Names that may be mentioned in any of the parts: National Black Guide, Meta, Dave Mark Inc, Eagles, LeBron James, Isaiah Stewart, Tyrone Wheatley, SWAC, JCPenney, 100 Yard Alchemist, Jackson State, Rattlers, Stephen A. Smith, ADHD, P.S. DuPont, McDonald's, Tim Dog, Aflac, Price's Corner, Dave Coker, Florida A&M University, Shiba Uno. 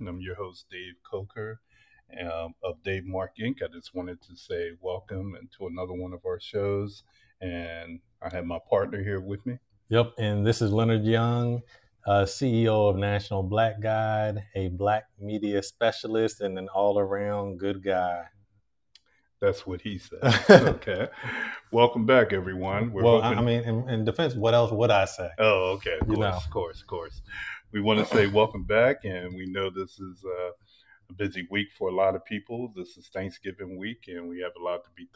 and I'm your host, Dave Coker of Dave Mark Inc. I just wanted to say welcome to another one of our shows, and I have my partner here with me. Yep, and this is Leonard Young, CEO of National Black Guide, a black media specialist and an all-around good guy. That's what he said. Okay. Welcome back, everyone. In defense, what else would I say? Oh, okay. Of course. We want to say welcome back, and we know this is a busy week for a lot of people. This is Thanksgiving week, and we have a lot to be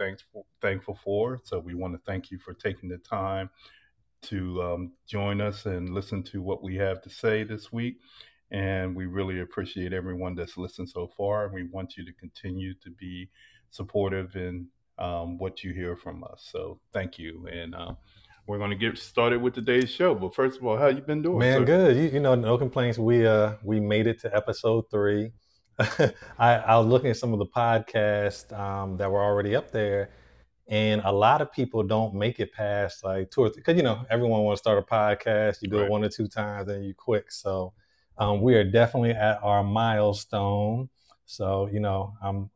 thankful for. So we want to thank you for taking the time to join us and listen to what we have to say this week. And we really appreciate everyone that's listened so far, and we want you to continue to be supportive in what you hear from us. So thank you. And we're going to get started with today's show. But first of all, how you been doing? Man, sir? Good. You know, no complaints. We made it to episode 3. I was looking at some of the podcasts that were already up there, and a lot of people don't make it past like 2 or 3, because, you know, everyone wants to start a podcast. You do it 1 or 2 times and you quit. So we are definitely at our milestone. So, you know, I'm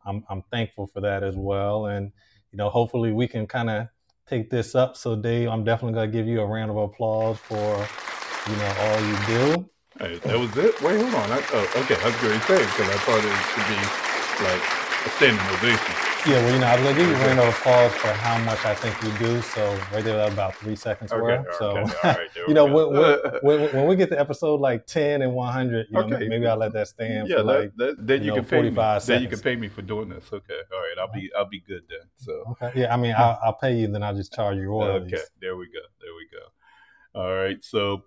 thankful for that as well. And, you know, hopefully we can kind of take this up. So, Dave, I'm definitely going to give you a round of applause for, you know, all you do. Hey, that was it? Wait, hold on. Okay. I was going to say, because I thought it should be like a standing ovation. Yeah, well, you know, I was going to give you a round of applause for how much I think you do. So, right there, that was about 3 seconds worth. All right, you know, when we get to episode like 10 and 100, you know, maybe I'll let that stand. Yeah, for like, then you know, can pay 45 me. Seconds. Then you can pay me for doing this. Okay, all right, I'll be good then. So, okay, yeah, I mean, I'll pay you, then I'll just charge you royalties. Okay, there we go. All right, so,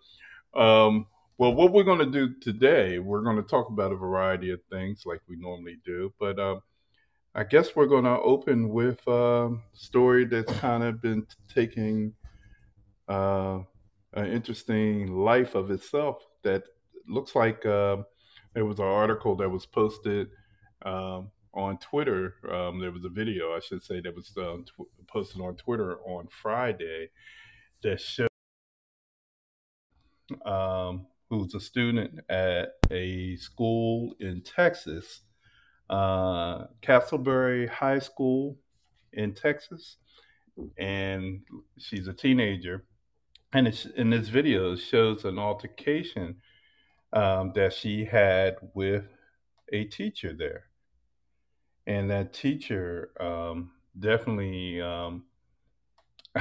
well, what we're going to do today, we're going to talk about a variety of things like we normally do, but I guess we're going to open with a story that's kind of been taking an interesting life of itself. That looks like there was an article that was posted on Twitter. There was a video, I should say, that was posted on Twitter on Friday that showed who's a student at a school in Texas, Castleberry High School in Texas, and she's a teenager. And it's, in this video, shows an altercation that she had with a teacher there, and that teacher definitely. I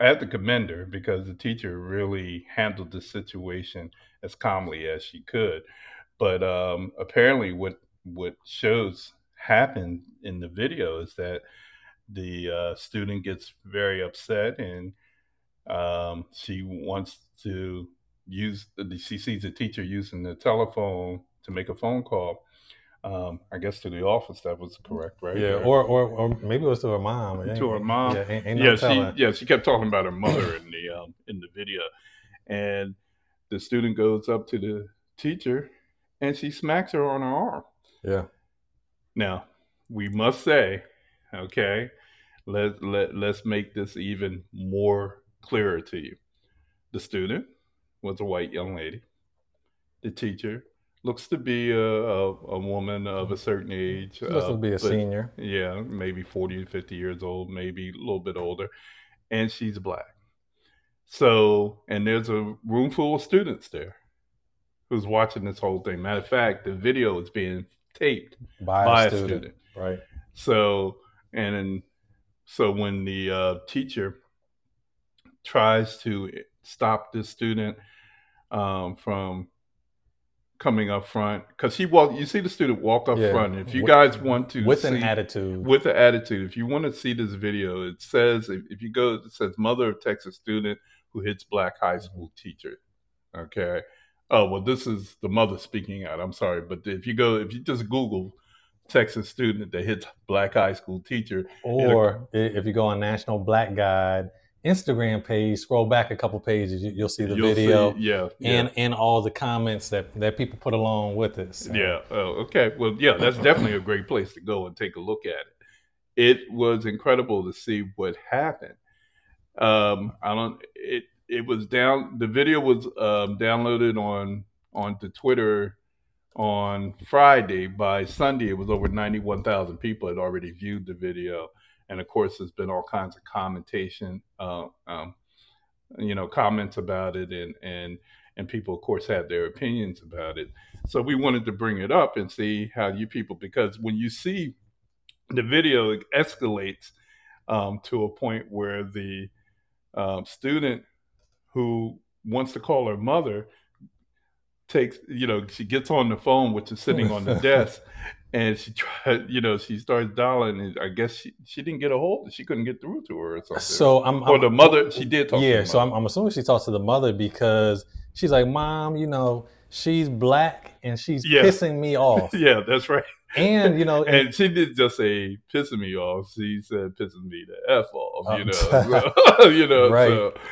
have to commend her, because the teacher really handled the situation as calmly as she could. But apparently, what shows happened in the video is that the student gets very upset, and she wants to she sees the teacher using the telephone to make a phone call. I guess to the office, that was correct, right? Yeah, or maybe it was to her mom. To her mom. Yeah, she kept talking about her mother in the video. And the student goes up to the teacher, and she smacks her on her arm. Yeah. Now, we must say, okay, let's make this even more clearer to you. The student was a white young lady. The teacher looks to be a woman of a certain age. She looks to be a senior. Yeah, maybe 40 to 50 years old, maybe a little bit older. And she's black. So, and there's a room full of students there who's watching this whole thing. Matter of fact, the video is being taped by a student. Right. So, so when the teacher tries to stop this student from coming up front, because you see the student walk up front. If you guys want to with an attitude, if you want to see this video, it says, if you go, it says mother of Texas student who hits black high school teacher. Okay. Oh, well, this is the mother speaking out. I'm sorry. But if you just Google Texas student that hits black high school teacher. Or if you go on National Black Guide Instagram page, scroll back a couple pages, you'll see the video. And all the comments that people put along with it. So. Yeah. Oh, okay. Well, yeah, that's definitely a great place to go and take a look at it. It was incredible to see what happened. The video was downloaded onto Twitter on Friday. By Sunday, it was over 91,000 people had already viewed the video. And of course, there's been all kinds of commentation, comments about it, and people, of course, have their opinions about it. So we wanted to bring it up and see how you people, because when you see the video, it escalates to a point where the student who wants to call her mother takes, she gets on the phone, which is sitting on the desk, and she starts dialing, and I guess she didn't get a hold. She couldn't get through to her or something. So the mother, she did talk to the mother. So I'm assuming she talks to the mother because she's like, Mom, she's black and she's pissing me off. Yeah, that's right. And, and she didn't just say pissing me off. She said pissing me the F off, so, Right. So, but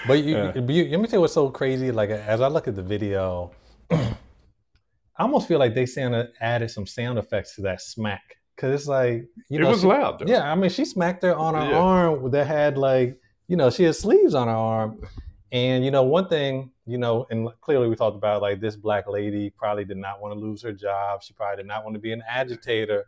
let me tell you what's so crazy. Like, as I look at the video, I almost feel like they added some sound effects to that smack, because it's like it was loud. Though. Yeah, I mean, she smacked her on her arm that had she had sleeves on her arm, and one thing and clearly we talked about, like, this black lady probably did not want to lose her job. She probably did not want to be an agitator,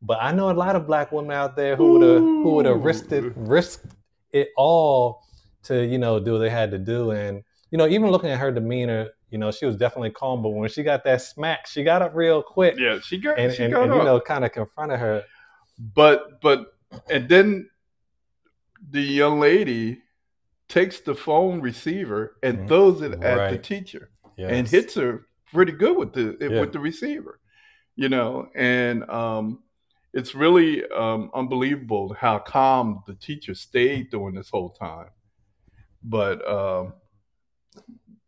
but I know a lot of black women out there who would have risked it all to do what they had to do, and even looking at her demeanor. She was definitely calm, but when she got that smack, she got up real quick. Yeah, she got up. Kind of confronted her. But and then the young lady takes the phone receiver and throws it at the teacher and hits her pretty good with the receiver. And it's really unbelievable how calm the teacher stayed during this whole time. But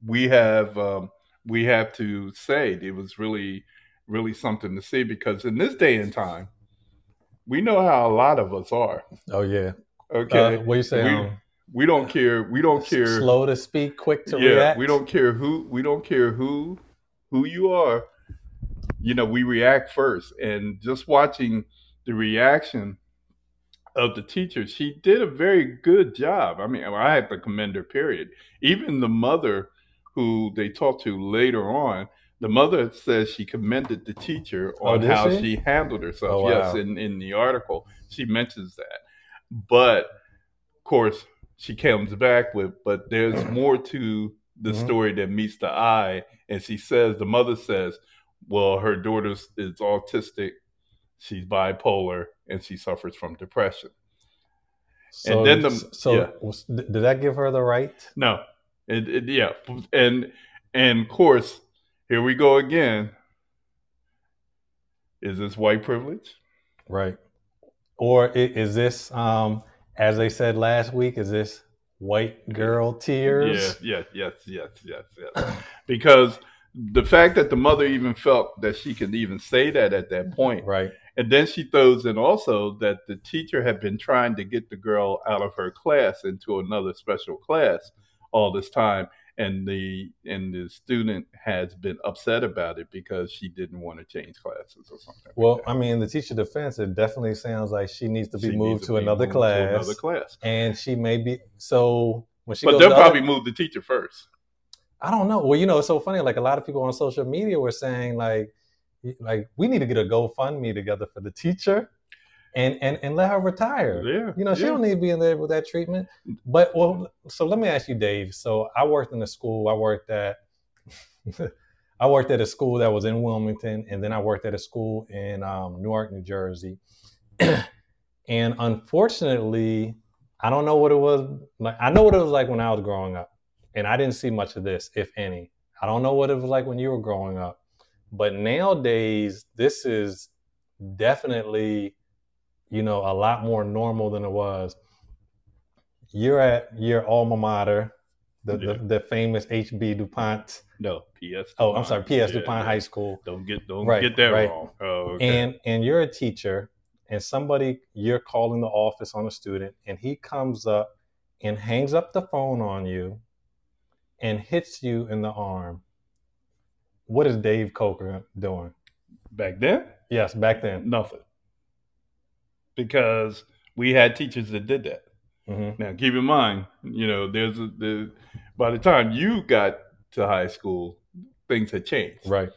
we have to say it was really, really something to see, because in this day and time, we know how a lot of us are. Oh yeah. Okay. What you saying? We don't care. We don't care. Slow to speak, quick to react. We don't care who. We don't care who you are. We react first, and just watching the reaction of the teacher, she did a very good job. I mean, I have to commend her, period. Even the mother who they talked to later on, the mother says she commended the teacher on how she handled herself. Oh, wow. Yes, in the article, she mentions that. But, of course, she comes back with, but there's more to the story than meets the eye. And the mother says, well, her daughter is autistic, she's bipolar, and she suffers from depression. So, and then did that give her the right? No. And of course, here we go again. Is this white privilege? Right. Or is this, as they said last week, is this white girl tears? Yes. Because the fact that the mother even felt that she could even say that at that point. Right. And then she throws in also that the teacher had been trying to get the girl out of her class into another special class all this time. And the student has been upset about it because she didn't want to change classes or something. Well, I mean, the teacher defense, it definitely sounds like she needs to be moved to another class. And she may be. So when she goes to probably move the teacher first. I don't know. Well, it's so funny. Like, a lot of people on social media were saying, like we need to get a GoFundMe together for the teacher and let her retire. Yeah, she don't need to be in there with that treatment. But so let me ask you, Dave. So I worked in a school. I worked at a school that was in Wilmington, and then I worked at a school in Newark, New Jersey. And unfortunately, I don't know what it was like. I know what it was like when I was growing up, and I didn't see much of this, if any. I don't know what it was like when you were growing up. But nowadays, this is definitely, a lot more normal than it was. You're at your alma mater, the famous H.B. DuPont. No, P.S. Oh, I'm sorry, P.S. DuPont High School. Don't get that wrong. Oh, okay. And you're a teacher, and you're calling the office on a student, and he comes up and hangs up the phone on you and hits you in the arm. What is Dave Coker doing? Back then? Yes, back then. Nothing. Because we had teachers that did that. Mm-hmm. Now, keep in mind, by the time you got to high school, things had changed. Right.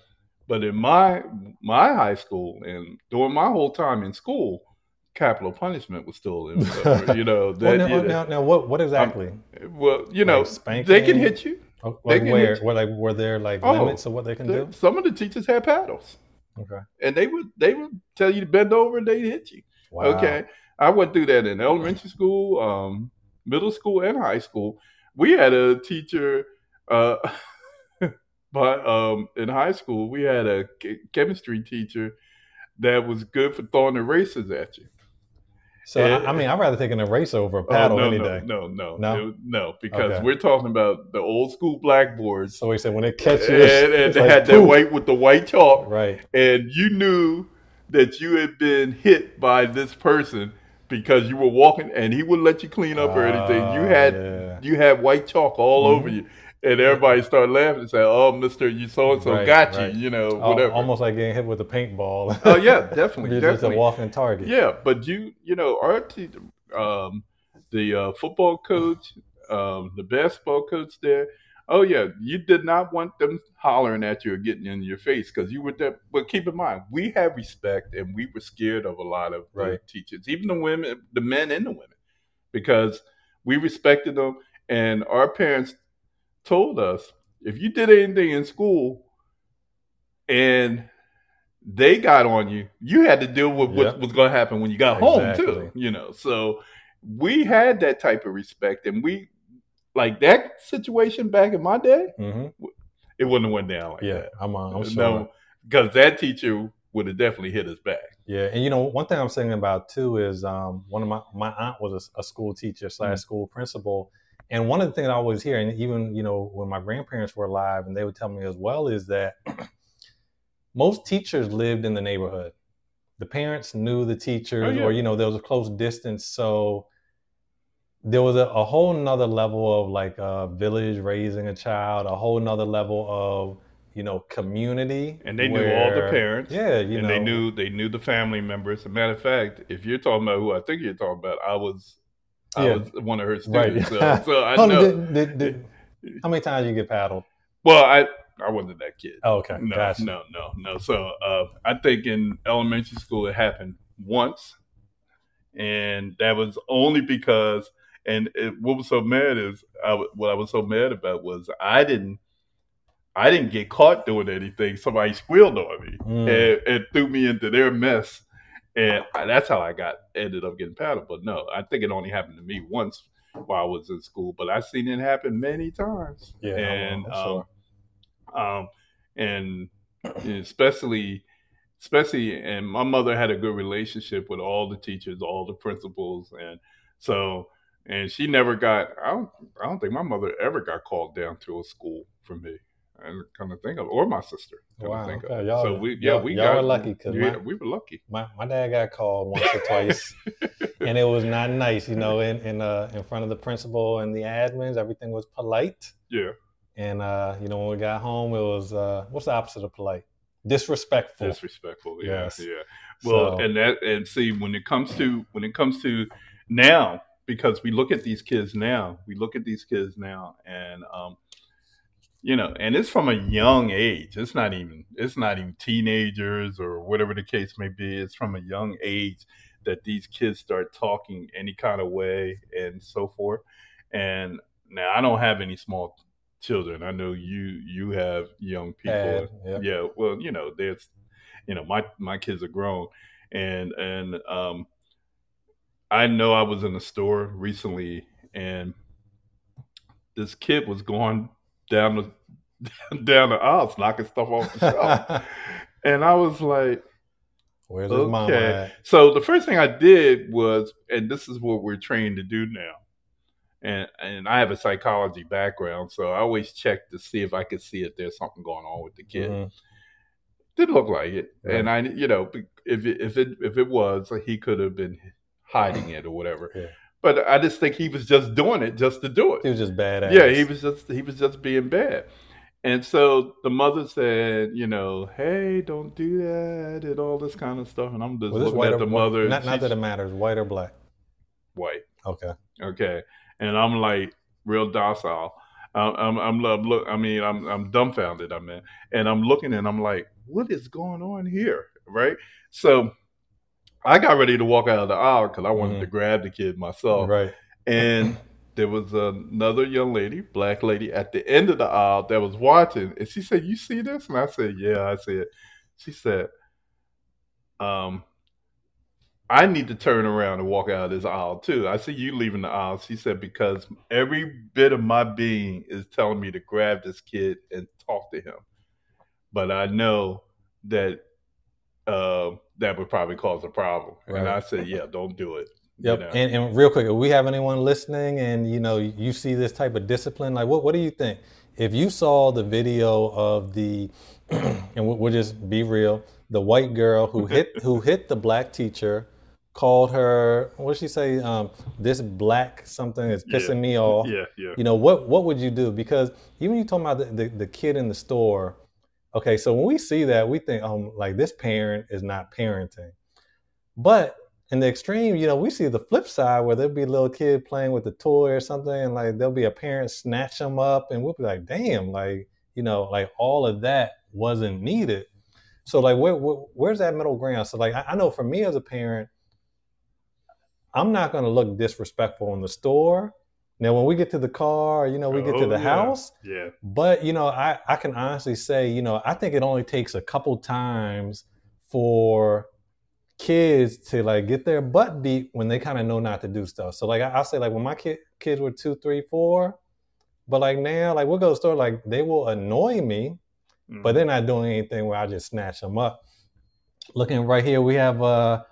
But in my high school and during my whole time in school, capital punishment was still in play. You know, that, well, now what exactly? Well, you know, spanking? They can hit you. Oh, like were there like limits of what they can do? Some of the teachers had paddles. Okay. And they would tell you to bend over and they'd hit you. Wow. Okay. I went through that in elementary school, middle school, and high school. We had a teacher but in high school, we had a chemistry teacher that was good for throwing erasers at you. So, and, I mean, I'd rather take an eraser over a paddle any day. No, because we're talking about the old school blackboards. So he said when it catches. And they like, had that white with the white chalk. Right. And you knew that you had been hit by this person because you were walking and he wouldn't let you clean up or anything. You had white chalk all over you. And everybody started laughing and said, "Oh, Mister, you so and so got you," you know, whatever. Almost like getting hit with a paintball. Oh yeah, definitely. You're just a walking target. Yeah, but you know, our the football coach, the basketball coach there. Oh yeah, you did not want them hollering at you or getting in your face because you were there. But keep in mind, we had respect, and we were scared of a lot of teachers, even the women, the men, and the women, because we respected them, and our parents told us if you did anything in school and they got on you, you had to deal with what was going to happen when you got home too, you know. So we had that type of respect, and we like that situation back in my day. Mm-hmm. It wouldn't have went down like that. I'm sure. No, because that teacher would have definitely hit us back. Yeah, and you know, one thing I'm thinking about too is one of my aunt was a school teacher / school principal. And one of the things I always hear, and even, you know, when my grandparents were alive and they would tell me as well, is that most teachers lived in the neighborhood. The parents knew the teachers or, you know, there was a close distance. So there was a whole nother level of like a village raising a child, a whole nother level of, you know, community. And they knew all the parents. Yeah, you know. And they knew the family members. As a matter of fact, if you're talking about who I think you're talking about, I was one of her students. Right. So I know. How many times did you get paddled? Well, I wasn't that kid. Oh, okay. No, gotcha. No. So I think in elementary school it happened once. And that was only because, what I was so mad about was I didn't get caught doing anything. Somebody squealed on me and threw me into their mess. And that's how I ended up getting paddled. But no, I think it only happened to me once while I was in school. But I've seen it happen many times. Yeah, and and especially, and my mother had a good relationship with all the teachers, all the principals, and so she never got. I don't think my mother ever got called down to a school for me. I'm kind of think of, or my sister. We were lucky. My dad got called once or twice, and it was not nice, you know. In front of the principal and the admins, everything was polite. Yeah. And you know, when we got home, it was what's the opposite of polite? Disrespectful. Yes. Well, so, and see when it comes to now, because we look at these kids now, and you know, and it's from a young age. It's not even teenagers or whatever the case may be. It's from a young age that these kids start talking any kind of way and so forth. And now I don't have any small children. I know you have young people. Yeah. Well, you know, there's, you know, my kids are grown, and I know I was in the store recently, and this kid was going down the aisles, knocking stuff off the shelf. And I was like, where's his mama at? So the first thing I did was, and this is what we're trained to do now, and I have a psychology background, so I always check to see if I could see if there's something going on with the kid. Mm-hmm. Didn't look like it. Yeah. And I, you know, if it was, he could have been hiding it or whatever. Yeah. But I just think he was just doing it just to do it. He was just badass. Yeah, he was just being bad. And so the mother said, you know, hey, don't do that and all this kind of stuff. And I'm just looking at the mother. Not that it matters, white or black? White. Okay. And I'm like real docile. I'm dumbfounded. And I'm looking and I'm like, what is going on here, right? So I got ready to walk out of the aisle because I wanted to grab the kid myself. Right. And there was another young lady, black lady, at the end of the aisle that was watching. And she said, you see this? And I said, yeah, I see it. She said, I need to turn around and walk out of this aisle too. I see you leaving the aisle. She said, because every bit of my being is telling me to grab this kid and talk to him. But I know that that would probably cause a problem. Right. And I said, yeah, don't do it. Yep. You know? And real quick, if we have anyone listening and, you know, you see this type of discipline, like what do you think? If you saw the video of the, and we'll just be real, the white girl who hit the black teacher, called her, what did she say? This black something is pissing me off. Yeah, yeah. You know, what would you do? Because even you talking about the kid in the store. Okay, so when we see that, we think, like this parent is not parenting. But in the extreme, you know, we see the flip side where there'll be a little kid playing with a toy or something, and like there'll be a parent snatch them up, and we'll be like, damn, like, you know, like all of that wasn't needed. So like, where's that middle ground? So like, I know for me as a parent, I'm not going to look disrespectful in the store. Now, when we get to the car, you know, we get to the house. Yeah. But, you know, I can honestly say, you know, I think it only takes a couple times for kids to like get their butt beat when they kind of know not to do stuff. So like, I'll say like when my kids were 2, 3, 4, but like now, like we'll go to the store, like they will annoy me, but they're not doing anything where I just snatch them up. Looking right here, we have our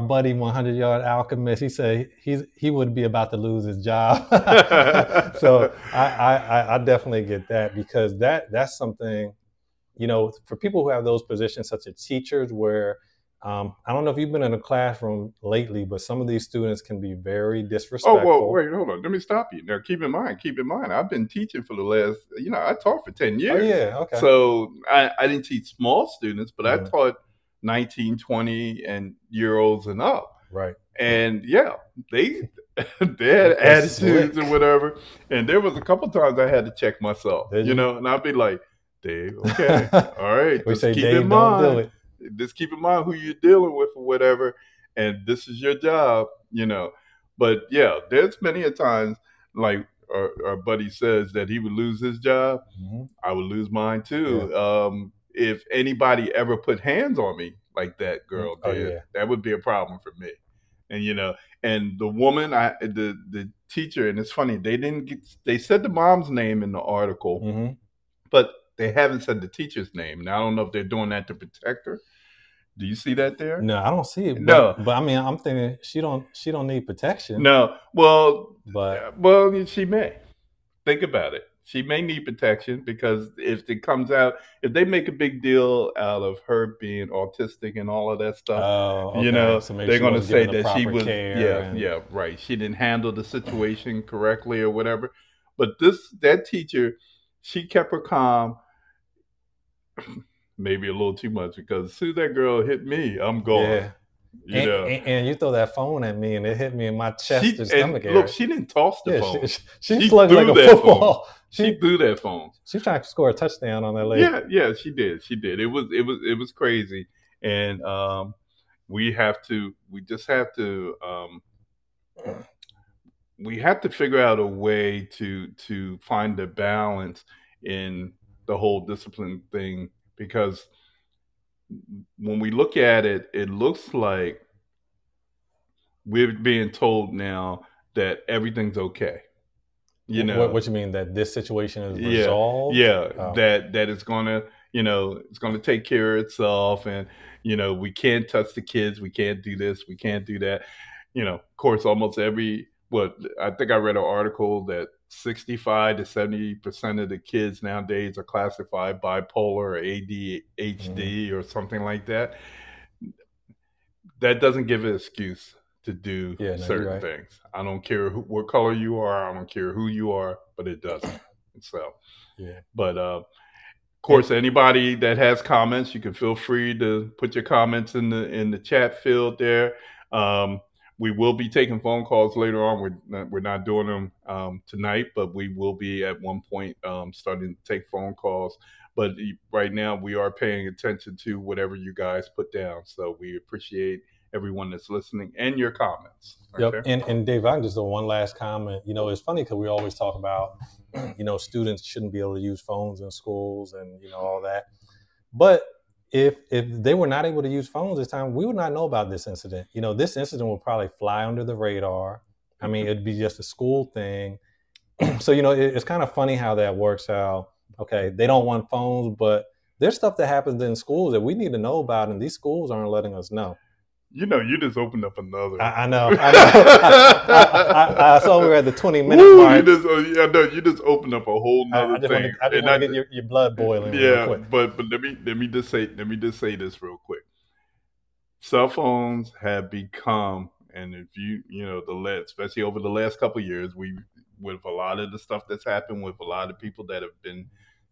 buddy 100 Yard Alchemist. He said he would be about to lose his job. So I definitely get that, because that's something, you know, for people who have those positions such as teachers where I don't know if you've been in a classroom lately, but some of these students can be very disrespectful. Oh, whoa, wait, hold on. Let me stop you. Now, keep in mind, I've been teaching for the last, you know, I taught for 10 years. Oh, yeah, okay. So I didn't teach small students, but I taught 19, 20, and year olds and up. Right. And yeah, they had attitudes and whatever. And there was a couple times I had to check myself, you know, and I'd be like, Dave, okay, all right, we just say, keep Dave, in mind. Don't do it. Just keep in mind who you're dealing with or whatever, and this is your job, you know. But yeah, there's many a times, like our buddy says, that he would lose his job. Mm-hmm. I would lose mine too. Yeah. If anybody ever put hands on me like that girl did, that would be a problem for me. And you know, and the woman, the teacher, and it's funny, they said the mom's name in the article, but they haven't said the teacher's name. Now I don't know if they're doing that to protect her. Do you see that there? No, I don't see it. No, but I mean, I'm thinking she don't need protection. No, well, she may. Think about it. She may need protection, because if it comes out, if they make a big deal out of her being autistic and all of that stuff, you know, so they're going to say that she was, she didn't handle the situation correctly or whatever. But that teacher, she kept her calm. Maybe a little too much, because as soon as that girl hit me, I'm gone. Yeah. And you throw that phone at me, and it hit me in my chest and stomach area. Look, she didn't toss the phone. She slugged like a football. She threw that phone. She was trying to score a touchdown on that lady. Yeah, she did. She did. It was crazy. And we have to figure out a way to find a balance in the whole discipline thing, because when we look at it, it looks like we're being told now that everything's okay. You know what you mean, that this situation is resolved? Yeah, that it's gonna, you know, it's gonna take care of itself, and you know, we can't touch the kids, we can't do this, we can't do that. You know, of course, almost every. Well, I think I read an article that 65 to 70% of the kids nowadays are classified bipolar or ADHD or something like that. That doesn't give an excuse to do certain things. I don't care what color you are. I don't care who you are, but it doesn't. So, but of course, anybody that has comments, you can feel free to put your comments in the chat field there. We will be taking phone calls later on. We're not doing them tonight, but we will be at one point starting to take phone calls. But right now we are paying attention to whatever you guys put down. So we appreciate everyone that's listening and your comments. Yep. There? And Dave, I can just do one last comment. You know, it's funny because we always talk about, you know, students shouldn't be able to use phones in schools and, you know, all that. But if they were not able to use phones this time, we would not know about this incident. You know, this incident will probably fly under the radar. I mean, it'd be just a school thing. So, you know, it's kind of funny how that works out. Okay, they don't want phones, but there's stuff that happens in schools that we need to know about, and these schools aren't letting us know. You know, you just opened up another. I know. I saw we were at the 20-minute mark. You just opened up a whole nother thing. I just want to get your blood boiling. Yeah, real quick. But let me just say this real quick. Cell phones have become, and if you know especially over the last couple of years, with a lot of the stuff that's happened, with a lot of people that have been,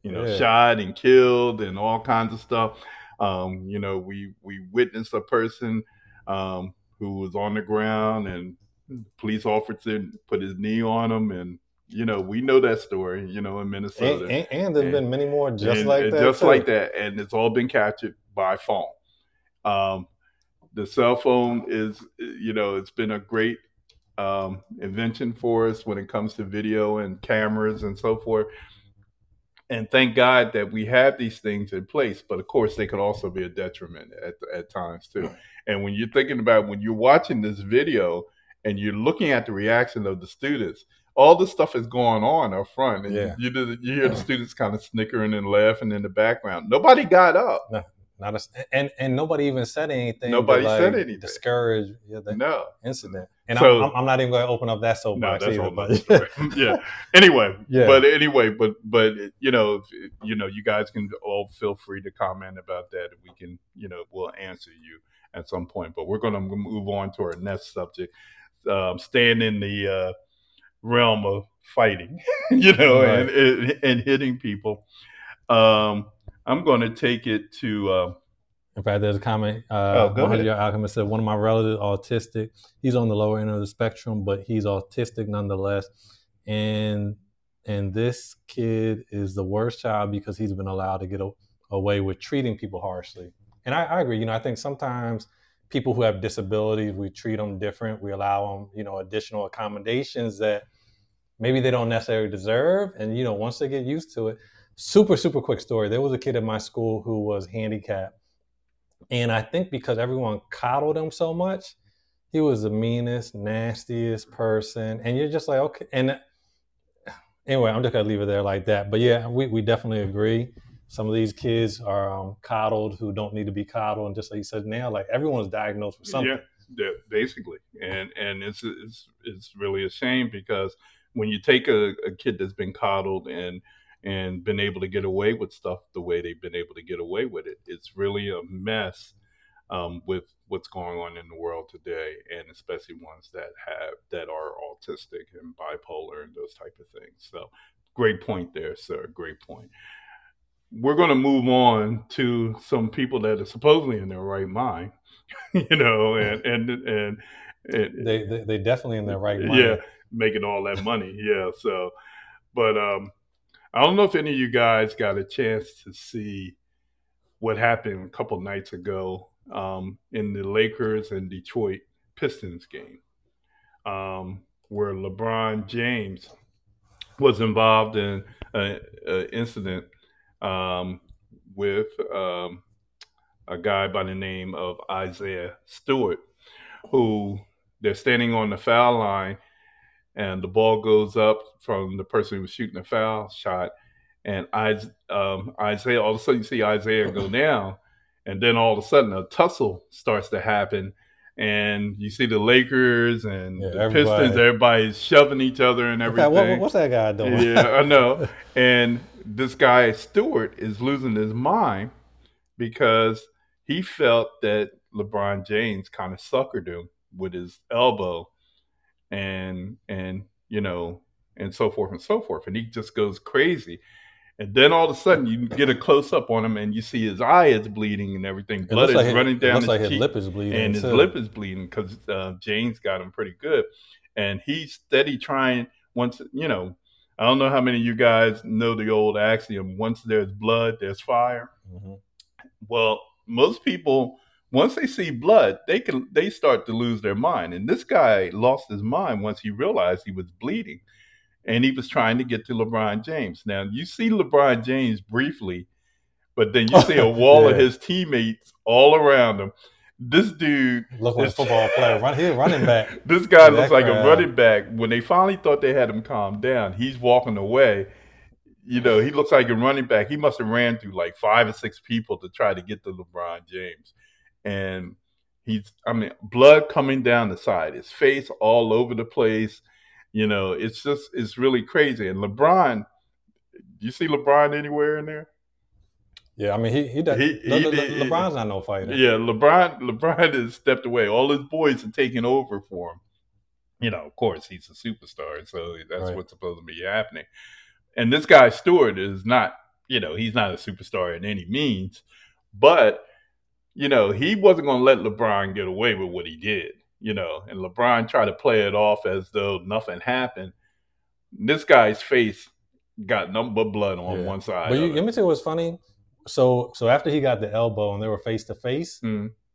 you know, shot and killed and all kinds of stuff. You know, we witnessed a person. Who was on the ground, and the police officer put his knee on him, and you know we know that story, you know, in Minnesota. And there's been many more just like that, and it's all been captured by phone. The cell phone is, you know, it's been a great invention for us when it comes to video and cameras and so forth. And thank God that we have these things in place, but of course they could also be a detriment at times too. And when you're thinking about when you're watching this video and you're looking at the reaction of the students, all this stuff is going on up front, and you hear the students kind of snickering and laughing in the background. Nobody got up, and nobody even said anything. Nobody said anything. Discouraged the incident. And so, I'm not even going to open up that soapbox. No, that's either, but Anyway, but you know, you guys can all feel free to comment about that. We can, you know, we'll answer you at some point. But we're going to move on to our next subject. Staying in the realm of fighting, you know, right. and hitting people. I'm going to take it to. In fact, there's a comment. 100 Yard Alchemist said, one of my relatives autistic. He's on the lower end of the spectrum, but he's autistic nonetheless. And this kid is the worst child because he's been allowed to get away with treating people harshly. And I agree. You know, I think sometimes people who have disabilities, we treat them different. We allow them, you know, additional accommodations that maybe they don't necessarily deserve. And, you know, once they get used to it, super quick story. There was a kid at my school who was handicapped. And I think because everyone coddled him so much, he was the meanest, nastiest person. And you're just like, okay. And anyway, I'm just going to leave it there like that. But yeah, we definitely agree. Some of these kids are coddled who don't need to be coddled. And just like you said now, like everyone's diagnosed with something. Yeah, basically. And it's really a shame because when you take a kid that's been coddled and been able to get away with stuff the way they've been able to get away with it. It's really a mess with what's going on in the world today, and especially ones that are autistic and bipolar and those type of things. So great point there, sir. Great point. We're going to move on to some people that are supposedly in their right mind, you know, and they definitely in their right mind. Yeah, making all that money. Yeah. So, but, I don't know if any of you guys got a chance to see what happened a couple nights ago in the Lakers and Detroit Pistons game, where LeBron James was involved in an incident with a guy by the name of Isaiah Stewart, who they're standing on the foul line. And the ball goes up from the person who was shooting the foul shot. And Isaiah, all of a sudden you see Isaiah go down. And then all of a sudden a tussle starts to happen. And you see the Lakers and the Pistons, everybody's shoving each other and everything. What's that guy doing? Yeah, I know. And this guy, Stewart, is losing his mind because he felt that LeBron James kind of suckered him with his elbow. And you know, and so forth and so forth. And he just goes crazy. And then all of a sudden you get a close up on him and you see his eye is bleeding and everything. Blood is running down his cheek. His lip is bleeding. And his lip is bleeding because James got him pretty good. And he's steady trying, once, you know, I don't know how many of you guys know the old axiom, once there's blood, there's fire. Mm-hmm. Well, most people, once they see blood, they start to lose their mind. And this guy lost his mind once he realized he was bleeding. And he was trying to get to LeBron James. Now, you see LeBron James briefly, but then you see a wall of his teammates all around him. This dude. Look like a football player. Right here, running back. This guy looks like a running back. When they finally thought they had him calmed down, he's walking away. You know, he looks like a running back. He must have ran through like 5 or 6 people to try to get to LeBron James. And blood coming down the side, his face all over the place. You know, it's really crazy. And LeBron, you see LeBron anywhere in there? Yeah, I mean, LeBron's not no fighter. Yeah, LeBron has stepped away. All his boys are taking over for him. You know, of course, he's a superstar, so that's right. What's supposed to be happening. And this guy, Stewart, is not, you know, he's not a superstar in any means. But, you know, he wasn't going to let LeBron get away with what he did. You know, and LeBron tried to play it off as though nothing happened. This guy's face got nothing but blood on one side. But let me tell you what's funny. So after he got the elbow and they were face to face,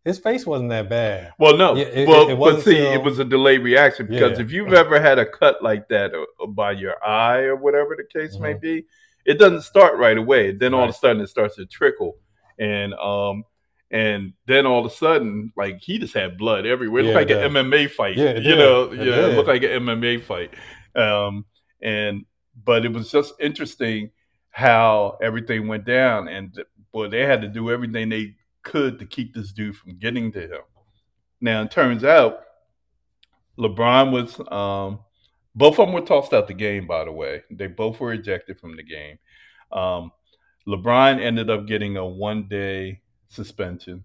his face wasn't that bad. Well, no. Yeah, it was a delayed reaction because if you've ever had a cut like that by your eye or whatever the case may be, it doesn't start right away. Then all of a sudden it starts to trickle. And then all of a sudden, like, he just had blood everywhere. It looked like an MMA fight. Yeah, you know, it looked like an MMA fight. But it was just interesting how everything went down. And, boy, they had to do everything they could to keep this dude from getting to him. Now, it turns out LeBron was both of them were tossed out the game, by the way. They both were ejected from the game. LeBron ended up getting a one-day suspension.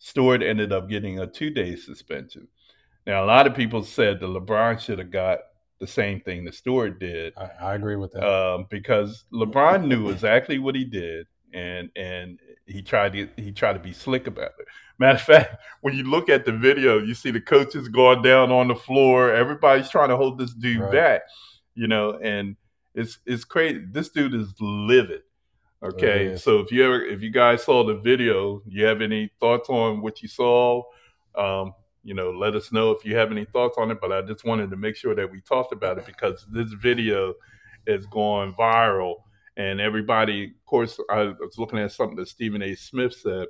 Stewart ended up getting a 2-day suspension. Now, a lot of people said that LeBron should have got the same thing that Stewart did. I agree with that. Because LeBron knew exactly what he did, and he tried to be slick about it. Matter of fact, when you look at the video, you see the coaches going down on the floor. Everybody's trying to hold this dude back, you know, and it's crazy. This dude is livid. Okay, so if you guys saw the video, you have any thoughts on what you saw? You know, let us know if you have any thoughts on it. But I just wanted to make sure that we talked about it because this video is going viral, and everybody. Of course, I was looking at something that Stephen A. Smith said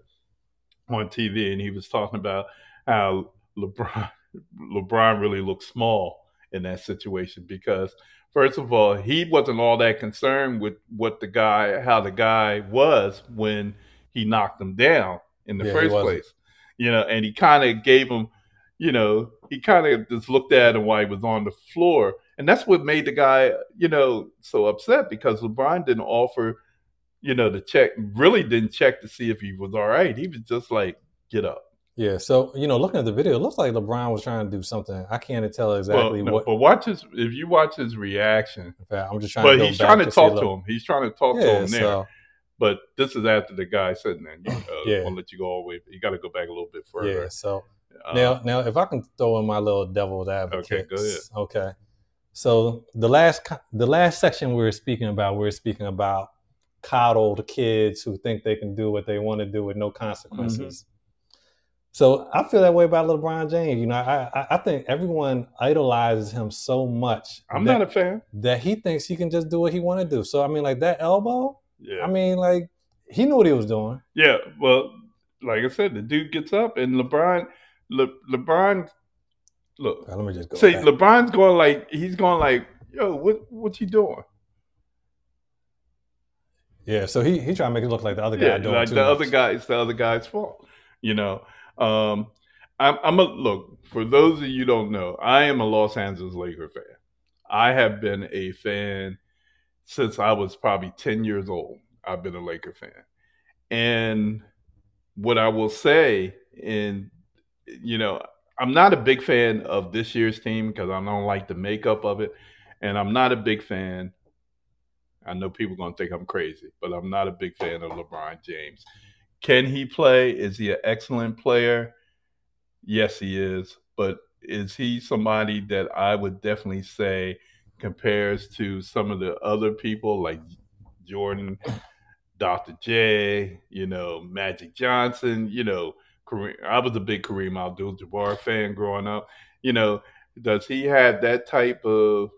on TV, and he was talking about how LeBron really looked small in that situation because. First of all, he wasn't all that concerned with how the guy was when he knocked him down in the first place, you know, and he kind of gave him, you know, he kind of just looked at him while he was on the floor. And that's what made the guy, you know, so upset because LeBron didn't offer, you know, to check, really didn't check to see if he was all right. He was just like, get up. Yeah, so, you know, looking at the video, it looks like LeBron was trying to do something. I can't tell exactly what. But if you watch his reaction. I'm just trying to go back. But he's trying to talk to him. He's trying to talk to him there. So. But this is after the guy sitting there. I won't let you go all the way. You got to go back a little bit further. Yeah, so now if I can throw in my little devil's advocate. Okay, go ahead. Okay. So the last section we were speaking about coddled kids who think they can do what they want to do with no consequences. Mm-hmm. So I feel that way about LeBron James. You know, I think everyone idolizes him so much. I'm not a fan. That he thinks he can just do what he want to do. So, I mean, like that elbow, I mean, like he knew what he was doing. Yeah, well, like I said, the dude gets up and LeBron, look. Let me just go back. LeBron's going like, he's going like, yo, what you doing? Yeah, so he trying to make it look like the other guy doing like too much. It's the other guy's fault, you know. For those of you who don't know, I am a Los Angeles Lakers fan. I have been a fan since I was probably 10 years old. I've been a Lakers fan. And what I will say, and, you know, I'm not a big fan of this year's team because I don't like the makeup of it. And I'm not a big fan. I know people are going to think I'm crazy, but I'm not a big fan of LeBron James. Can he play? Is he an excellent player? Yes, he is. But is he somebody that I would definitely say compares to some of the other people like Jordan, Dr. J, you know, Magic Johnson, you know, Kareem. I was a big Kareem Abdul-Jabbar fan growing up. You know, does he have that type of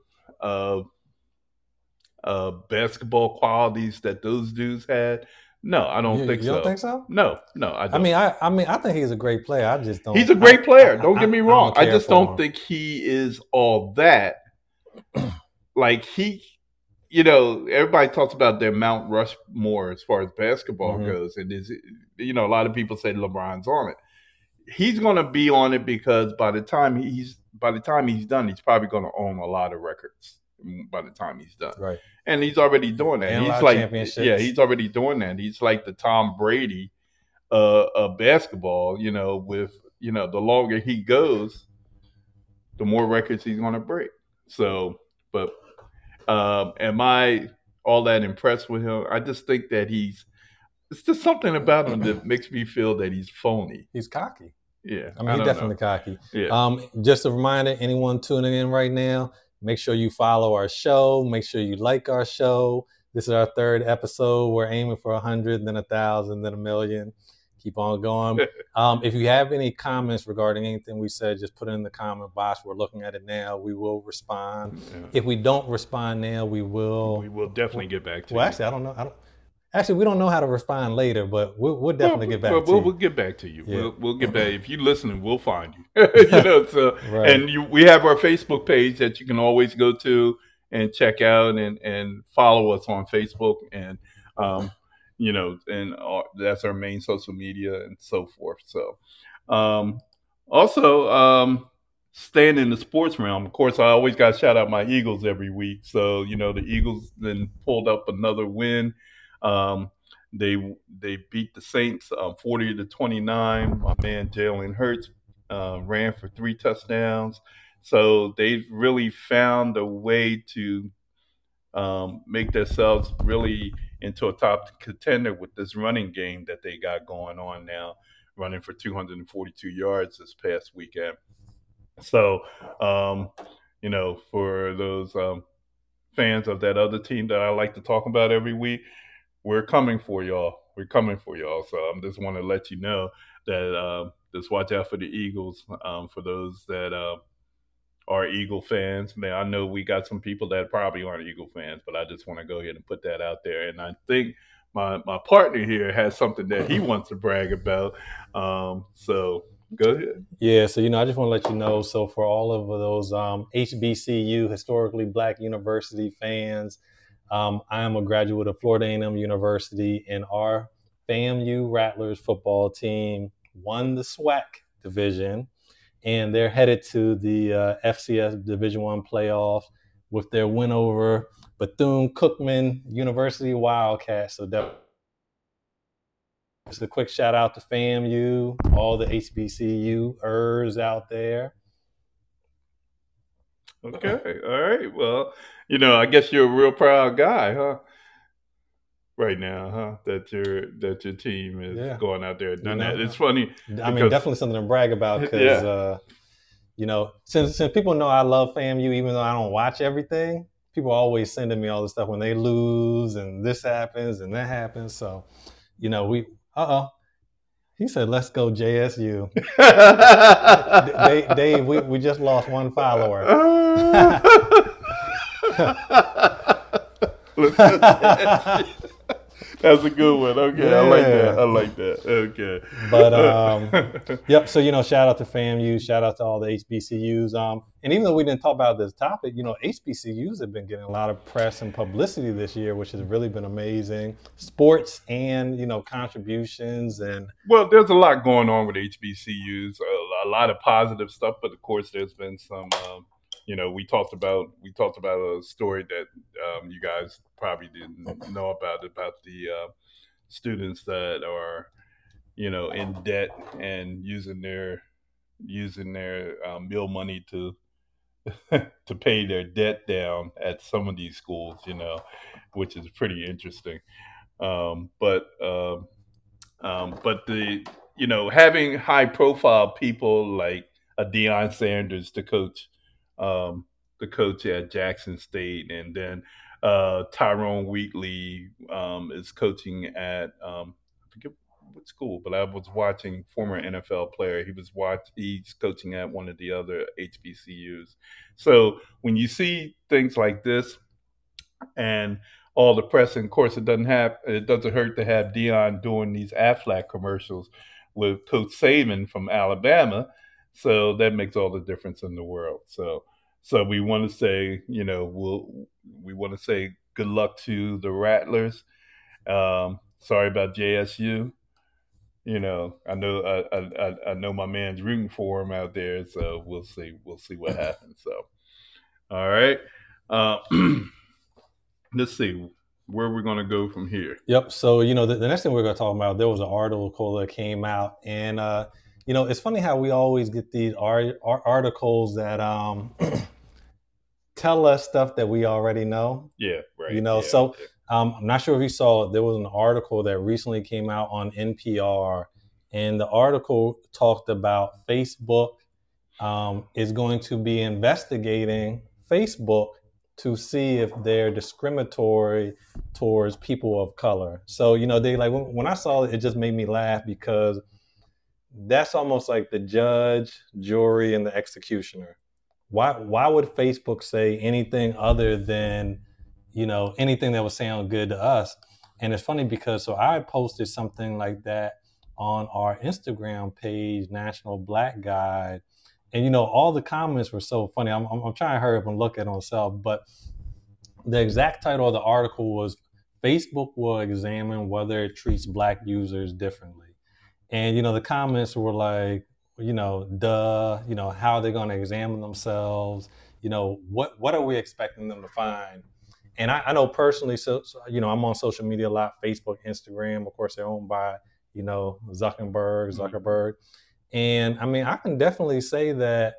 basketball qualities that those dudes had? No, I don't think so. You don't think so? No, I don't. I think he's a great player. I just don't. He's a great player. Don't get me wrong. I just don't think he is all that. Like he, you know, everybody talks about their Mount Rushmore as far as basketball mm-hmm. goes, and is, you know, a lot of people say LeBron's on it. He's going to be on it because by the time he's done, he's probably going to own a lot of records. By the time he's done, right, and he's already doing that. And he's like, yeah, he's already doing that. He's like the Tom Brady of basketball. You know, with, you know, the longer he goes, the more records he's going to break. So, but am I all that impressed with him? I just think that it's just something about him that makes me feel that he's phony. He's cocky. Yeah, I mean, he's definitely cocky. Yeah. Just a reminder, anyone tuning in right now, make sure you follow our show. Make sure you like our show. This is our third episode. We're aiming for 100, then 1,000, then 1,000,000. Keep on going. If you have any comments regarding anything we said, just put it in the comment box. We're looking at it now. We will respond. Yeah. If we don't respond now, we will. We will definitely get back to you. Well, actually, I don't know. Actually, we don't know how to respond later, but we'll definitely get back to you. We'll get back to you. Yeah. We'll get back. If you're listening, we'll find you. You know, so, right. And we have our Facebook page that you can always go to and check out and follow us on Facebook. And, you know, and that's our main social media and so forth. So also staying in the sports realm. Of course, I always got to shout out my Eagles every week. So, you know, the Eagles then pulled up another win. They beat the Saints 40-29. My man Jalen Hurts ran for 3 touchdowns. So they've really found a way to make themselves really into a top contender with this running game that they got going on now, running for 242 yards this past weekend. So, you know, for those fans of that other team that I like to talk about every week, we're coming for y'all. We're coming for y'all. So I just want to let you know that just watch out for the Eagles. For those that are Eagle fans, man, I know we got some people that probably aren't Eagle fans, but I just want to go ahead and put that out there. And I think my partner here has something that he wants to brag about. So go ahead. Yeah. So, you know, I just want to let you know. So for all of those HBCU, historically black university fans, I am a graduate of Florida A&M University, and our FAMU Rattlers football team won the SWAC division, and they're headed to the FCS Division I playoff with their win over Bethune-Cookman University Wildcats. So just a quick shout out to FAMU, all the HBCUers out there. Okay. All right. Well, you know, I guess you're a real proud guy, huh? Right now, huh? That your team is going out there and done that. It's funny. I mean, definitely something to brag about because, you know, since people know I love FAMU, even though I don't watch everything, people are always sending me all this stuff when they lose and this happens and that happens. So, you know, we He said, "Let's go JSU." Dave, we just lost one follower. That's a good one. Okay, yeah. I like that. Okay, but yep. So, you know, shout out to FAMU. Shout out to all the HBCUs. And even though we didn't talk about this topic, you know, HBCUs have been getting a lot of press and publicity this year, which has really been amazing. Sports and, you know, contributions and. Well, there's a lot going on with HBCUs. A lot of positive stuff, but of course, there's been some. You know, we talked about a story that you guys probably didn't know about the students that are, you know, in debt and using their meal money to to pay their debt down at some of these schools, you know, which is pretty interesting. But the, you know, having high profile people like a Deion Sanders to coach the coach at Jackson State. And then Tyrone Wheatley is coaching at, I forget what school, but I was watching former NFL player. He's coaching at one of the other HBCUs. So when you see things like this and all the press, and of course it doesn't hurt to have Dion doing these Aflac commercials with Coach Saban from Alabama. So that makes all the difference in the world. So we want to say, we want to say good luck to the Rattlers. Sorry about JSU. I know my man's rooting for him out there. So we'll see what happens. So, all right. Let's see where we're going to go from here. Yep. So, the next thing we're going to talk about, there was an article that came out, and, it's funny how we always get these articles that tell us stuff that we already know. Yeah, right. I'm not sure if you saw it. There was an article that recently came out on NPR, and the article talked about Facebook is going to be investigating Facebook to see if they're discriminatory towards people of color. So, they when I saw it, it just made me laugh, because that's almost like the judge, jury, and the executioner. Why would Facebook say anything other than, anything that would sound good to us? And it's funny because, I posted something like that on our Instagram page, National Black Guide. And, all the comments were so funny. I'm trying to hurry up and look at it myself, but the exact title of the article was, Facebook will examine whether it treats Black users differently. And, the comments were like, duh, how are they going to examine themselves? What are we expecting them to find? And I know personally, so I'm on social media a lot, Facebook, Instagram, of course, they're owned by, Zuckerberg. And I mean, I can definitely say that,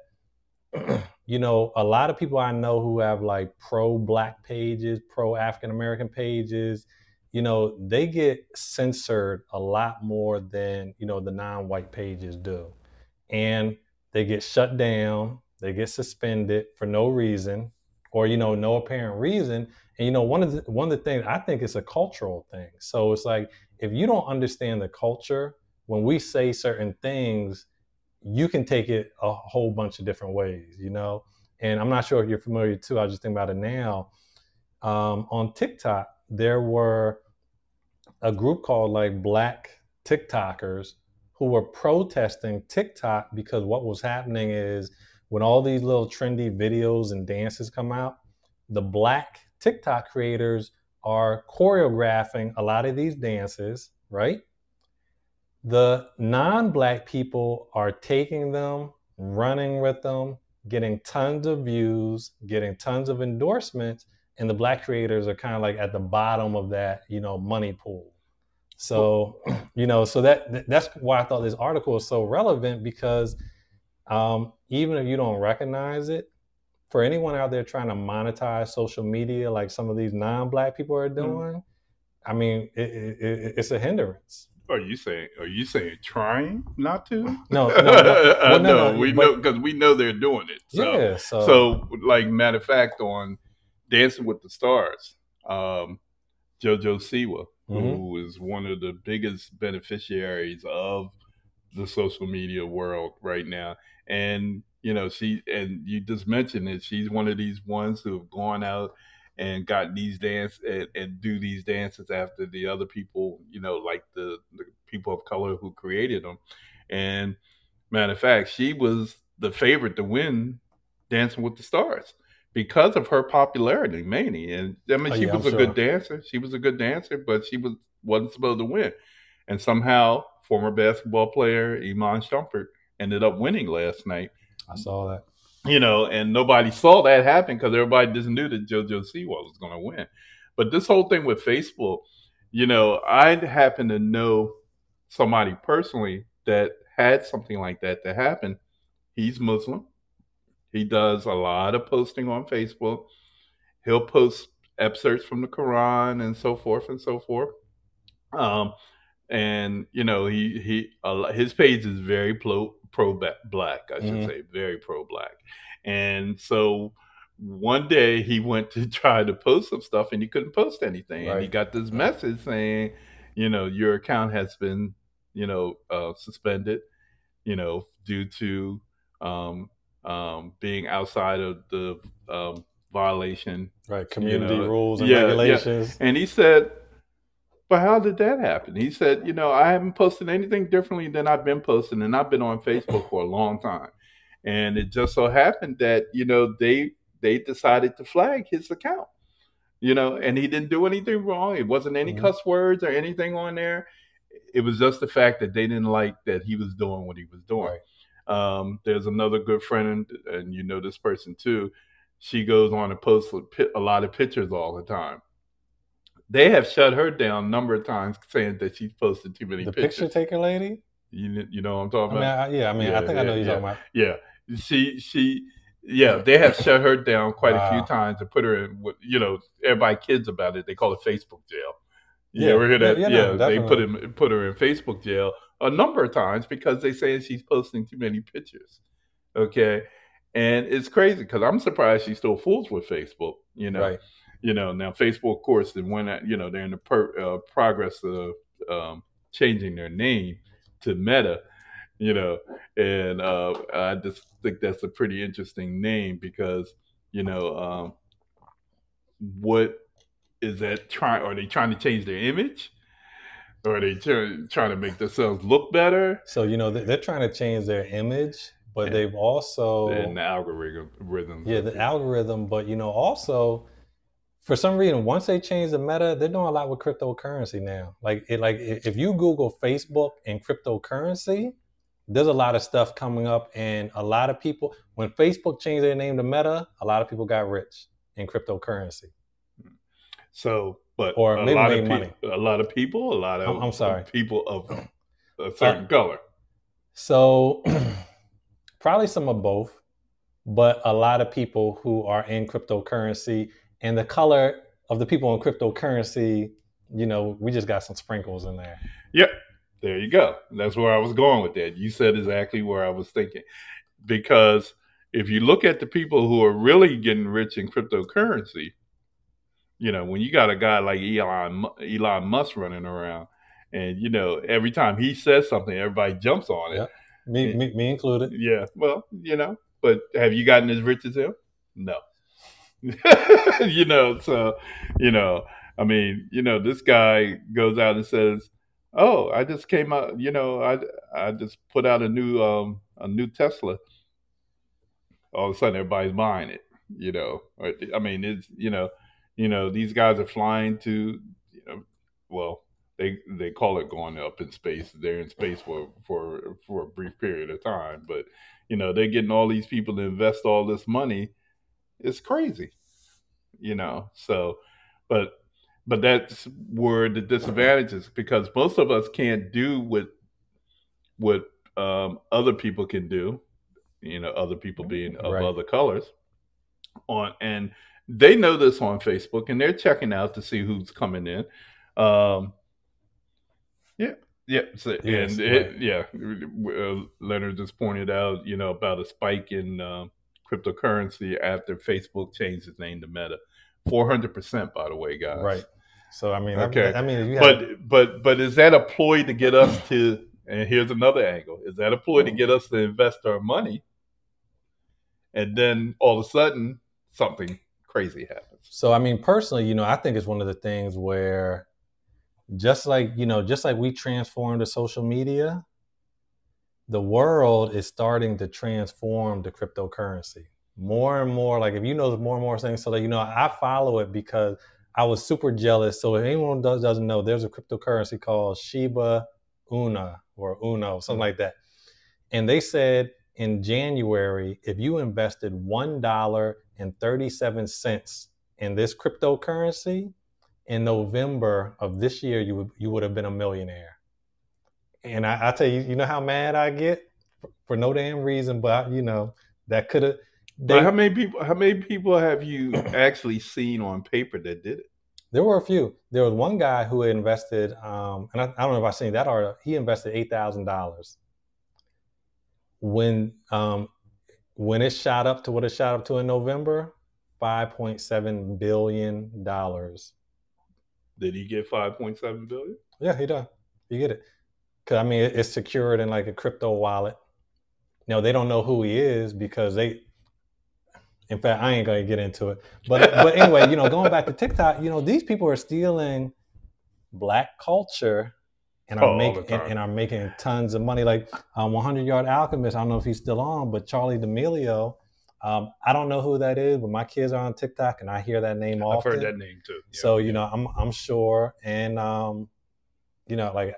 a lot of people I know who have like pro-Black pages, pro-African-American pages, they get censored a lot more than, the non-white pages do. And they get shut down, they get suspended for no reason, or, no apparent reason. And, one of the things, I think it's a cultural thing. So it's like, if you don't understand the culture, when we say certain things, you can take it a whole bunch of different ways, And I'm not sure if you're familiar too, I was just thinking about it now. On TikTok, there were a group called like Black TikTokers who were protesting TikTok, because what was happening is when all these little trendy videos and dances come out, the Black TikTok creators are choreographing a lot of these dances, right? The non-Black people are taking them, running with them, getting tons of views, getting tons of endorsements, and the Black creators are kind of like at the bottom of that, money pool. So, so that's why I thought this article was so relevant, because even if you don't recognize it, for anyone out there trying to monetize social media, like some of these non-Black people are doing, I mean, it's a hindrance. Are you saying trying not to? No, we know, because we know they're doing it. So, yeah. So like matter of fact, on Dancing with the Stars, JoJo Siwa, who is one of the biggest beneficiaries of the social media world right now. And, she, and you just mentioned it, she's one of these ones who have gone out and got these dance and do these dances after the other people, like the people of color who created them. And matter of fact, she was the favorite to win Dancing with the Stars, because of her popularity, mainly. And I mean, she was a good dancer, but she wasn't supposed to win. And somehow, former basketball player Iman Shumpert ended up winning last night. I saw that. And nobody saw that happen, because everybody just knew that JoJo Siwa was going to win. But this whole thing with Facebook, I happen to know somebody personally that had something like that to happen. He's Muslim. He does a lot of posting on Facebook. He'll post excerpts from the Quran and so forth and so forth. And his page is very pro-Black. I should say very pro-Black. And so one day he went to try to post some stuff and he couldn't post anything. Right. And he got this message saying, you know, your account has been, you know, suspended, you know, due to being outside of the violation. Right. Community rules and regulations. Yeah. And he said, but how did that happen? He said, you know, I haven't posted anything differently than I've been posting, and I've been on Facebook for a long time. And it just so happened that, you know, they decided to flag his account, you know, and he didn't do anything wrong. It wasn't any cuss words or anything on there. It was just the fact that they didn't like that he was doing what he was doing. Right. There's another good friend, and you know this person too. She goes on and posts a lot of pictures all the time. They have shut her down a number of times saying that she's posted too many pictures. The picture taker lady? You know what I'm talking about? I think I know you're talking about. Yeah. They have shut her down quite a few times and put her in, you know, everybody kids about it. They call it Facebook jail. Yeah, we hear that. They put her in Facebook jail a number of times because they say she's posting too many pictures. Okay. And it's crazy because I'm surprised she still fools with Facebook, you know. Right. You know, now Facebook, of course, and when you know they're in the progress of changing their name to Meta, you know, and I just think that's a pretty interesting name because you know what is that trying? Are they trying to change their image? Or are they trying to make themselves look better? So you know they're trying to change their image, but they've also and the algorithm. Yeah, the algorithm, but you know also. For some reason, once they change the Meta, they're doing a lot with cryptocurrency now. If you Google Facebook and cryptocurrency, there's a lot of stuff coming up, and a lot of people, when Facebook changed their name to Meta, a lot of people got rich in cryptocurrency. So, but or a maybe lot made of money. People of a certain color. So, probably some of both, but a lot of people who are in cryptocurrency. And the color of the people in cryptocurrency, you know, we just got some sprinkles in there. Yep. There you go. That's where I was going with that. You said exactly where I was thinking. Because if you look at the people who are really getting rich in cryptocurrency, you know, when you got a guy like Elon Musk running around and, you know, every time he says something, everybody jumps on it. Yep. Me included. Yeah. Well, you know, but have you gotten as rich as him? No. You know, so, you know, I mean, you know, this guy goes out and says, oh, I just came out, you know, I just put out a new Tesla. All of a sudden, everybody's buying it, you know. I mean, it's, you know, these guys are flying to, you know, well, they call it going up in space. They're in space for a brief period of time. But, you know, they're getting all these people to invest all this money. It's crazy, you know, so, but that's where the disadvantage is because most of us can't do what other people can do, you know, other people being of other colors and they know this on Facebook and they're checking out to see who's coming in. Leonard just pointed out, you know, about a spike in, cryptocurrency after Facebook changed its name to Meta, 400%, by the way, guys. Right. So I mean, okay. But is that a ploy to get us to? And here's another angle: is that a ploy to get us to invest our money? And then all of a sudden, something crazy happens. So I mean, personally, you know, I think it's one of the things where, just like we transformed to social media. The world is starting to transform the cryptocurrency more and more. Like if you know, there's more and more things. So like, you know, I follow it because I was super jealous. So if anyone doesn't know, there's a cryptocurrency called Shiba Uno, something like that. And they said in January, if you invested $1.37 in this cryptocurrency in November of this year, you would have been a millionaire. And I tell you, you know how mad I get for no damn reason, but I, you know that could have. But how many people have you actually seen on paper that did it? There were a few. There was one guy who had invested, and I don't know if I've seen that article. He invested $8,000 when it shot up to what it shot up to in November. $5.7 billion. Did he get $5.7 billion? Yeah, he does. You get it. Because, I mean, it's secured in like a crypto wallet. Now, they don't know who he is because they... In fact, I ain't going to get into it. But anyway, you know, going back to TikTok, you know, these people are stealing black culture and are making tons of money. Like 100 Yard Alchemist, I don't know if he's still on, but Charlie D'Amelio, I don't know who that is, but my kids are on TikTok and I hear that name often. I've heard that name too. Yeah. So, you know, I'm sure. And, you know, like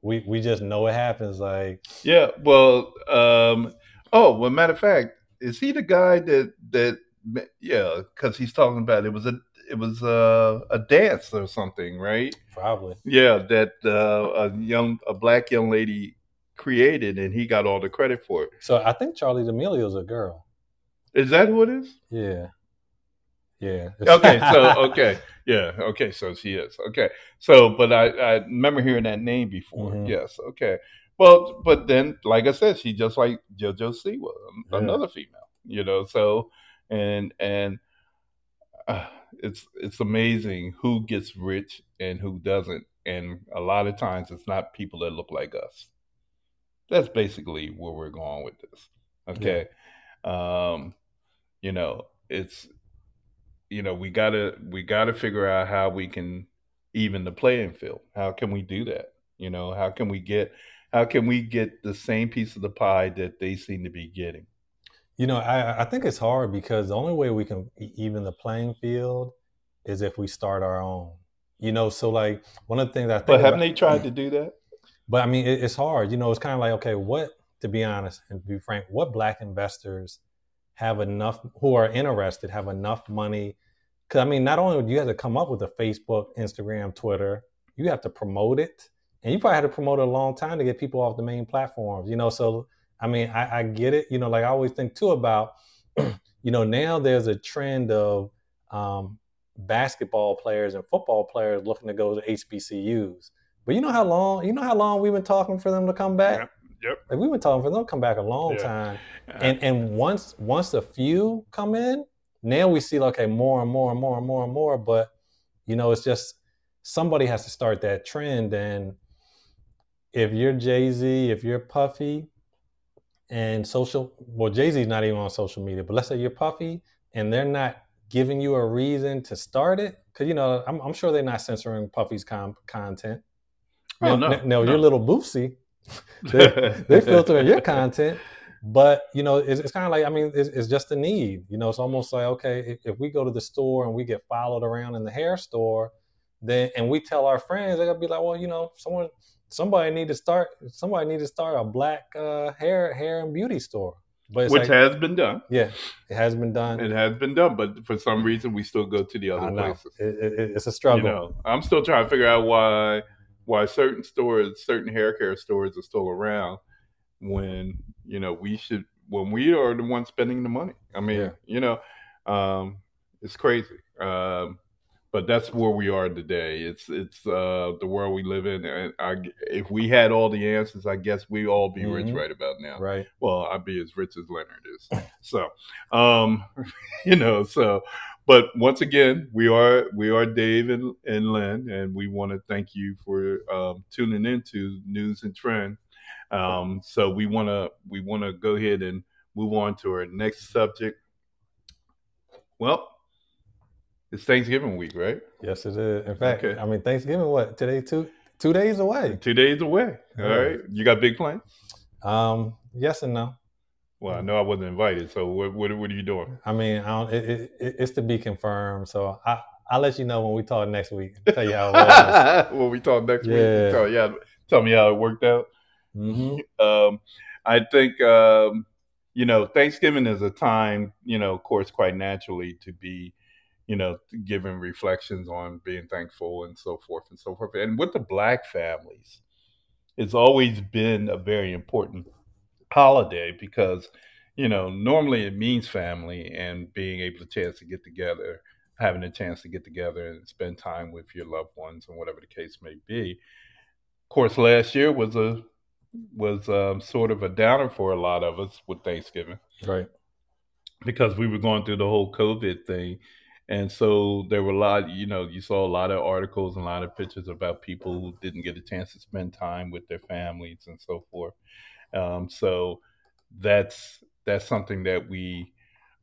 we just know it happens. Like, yeah, well, matter of fact, is he the guy that because he's talking about it was a dance or something, right? Probably. Yeah, that a black young lady created and he got all the credit for it. So I think Charlie D'Amelio's a girl. Is that who it is? Yeah. Yeah. So she is. Okay. So but I remember hearing that name before. Mm-hmm. Yes. Okay. Well, but then, like I said, she just like JoJo Siwa, another female, you know. So, and it's amazing who gets rich and who doesn't. And a lot of times, it's not people that look like us. That's basically where we're going with this. Okay, yeah. You know, it's, you know, we gotta figure out how we can even the playing field. How can we do that? You know, how can we get the same piece of the pie that they seem to be getting? You know, I think it's hard because the only way we can even the playing field is if we start our own. You know, so like one of the things I think. But haven't they tried to do that? But I mean, it's hard. You know, it's kind of like, okay, what, to be honest and to be frank, what black investors have enough, who are interested, have enough money? Because I mean, not only do you have to come up with a Facebook, Instagram, Twitter, you have to promote it. And you probably had to promote it a long time to get people off the main platforms, you know? So, I mean, I get it. You know, like I always think too about, you know, now there's a trend of basketball players and football players looking to go to HBCUs. But you know how long we've been talking for them to come back? Yep. Like we've been talking for them to come back a long time. Yeah. And once a few come in, now we see, like, okay, more and more. But, you know, it's just somebody has to start that trend. And if you're Jay-Z, if you're Puffy and Jay-Z's not even on social media, but let's say you're Puffy and they're not giving you a reason to start it, because, you know, I'm sure they're not censoring Puffy's content. Oh, no. You're little Boosie. they're filtering your content. But, you know, it's kind of like, I mean, it's just a need. You know, it's almost like, okay, if we go to the store and we get followed around in the hair store, then and we tell our friends, they're going to be like, well, you know, somebody need to start a black hair and beauty store. But it's has been done. Yeah, it has been done. It has been done, but for some reason we still go to the other places. It's a struggle. You know, I'm still trying to figure out why certain stores, certain hair care stores are still around when, you know, when we are the ones spending the money. I mean, you know, it's crazy. But that's where we are today. It's the world we live in. And if we had all the answers, I guess we'd all be rich right about now. Right. Well, I'd be as rich as Leonard is. So, you know, so, but once again, we are Dave and Len, and we want to thank you for tuning into News and Trend. So we want to go ahead and move on to our next subject. Well, it's Thanksgiving week, right? Yes, it is. In fact, okay. I mean, Thanksgiving, what? Today, two days away. 2 days away. All right. You got big plans? Yes and no. Well, I know I wasn't invited, so what are you doing? I mean, it's to be confirmed, so I'll let you know when we talk next week. Tell you how it was. When we talk next week, tell me how it worked out. Mm-hmm. I think, you know, Thanksgiving is a time, you know, of course, quite naturally to be, you know, giving reflections on being thankful and so forth and so forth. And with the black families, it's always been a very important holiday because, you know, normally it means family and being able to having a chance to get together and spend time with your loved ones and whatever the case may be. Of course, last year was sort of a downer for a lot of us with Thanksgiving. Right. because we were going through the whole COVID thing. And so there were a lot, you know, you saw a lot of articles and a lot of pictures about people who didn't get a chance to spend time with their families and so forth. So that's something that we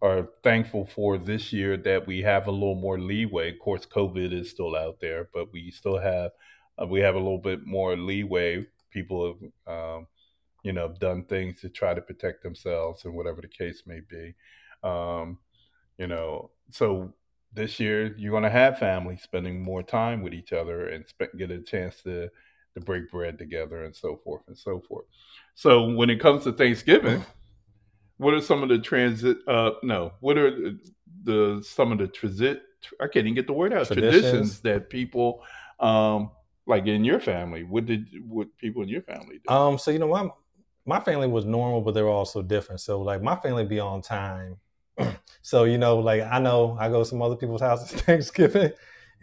are thankful for this year, that we have a little more leeway. Of course, COVID is still out there, but we still have, a little bit more leeway. People have, done things to try to protect themselves and whatever the case may be. So this year you're going to have families spending more time with each other and get a chance to break bread together and so forth and so forth. So when it comes to Thanksgiving, what are some of the traditions that people, like in your family, what people in your family do? So, my family was normal, but they were also different. So like my family be on time. So, I know I go to some other people's houses Thanksgiving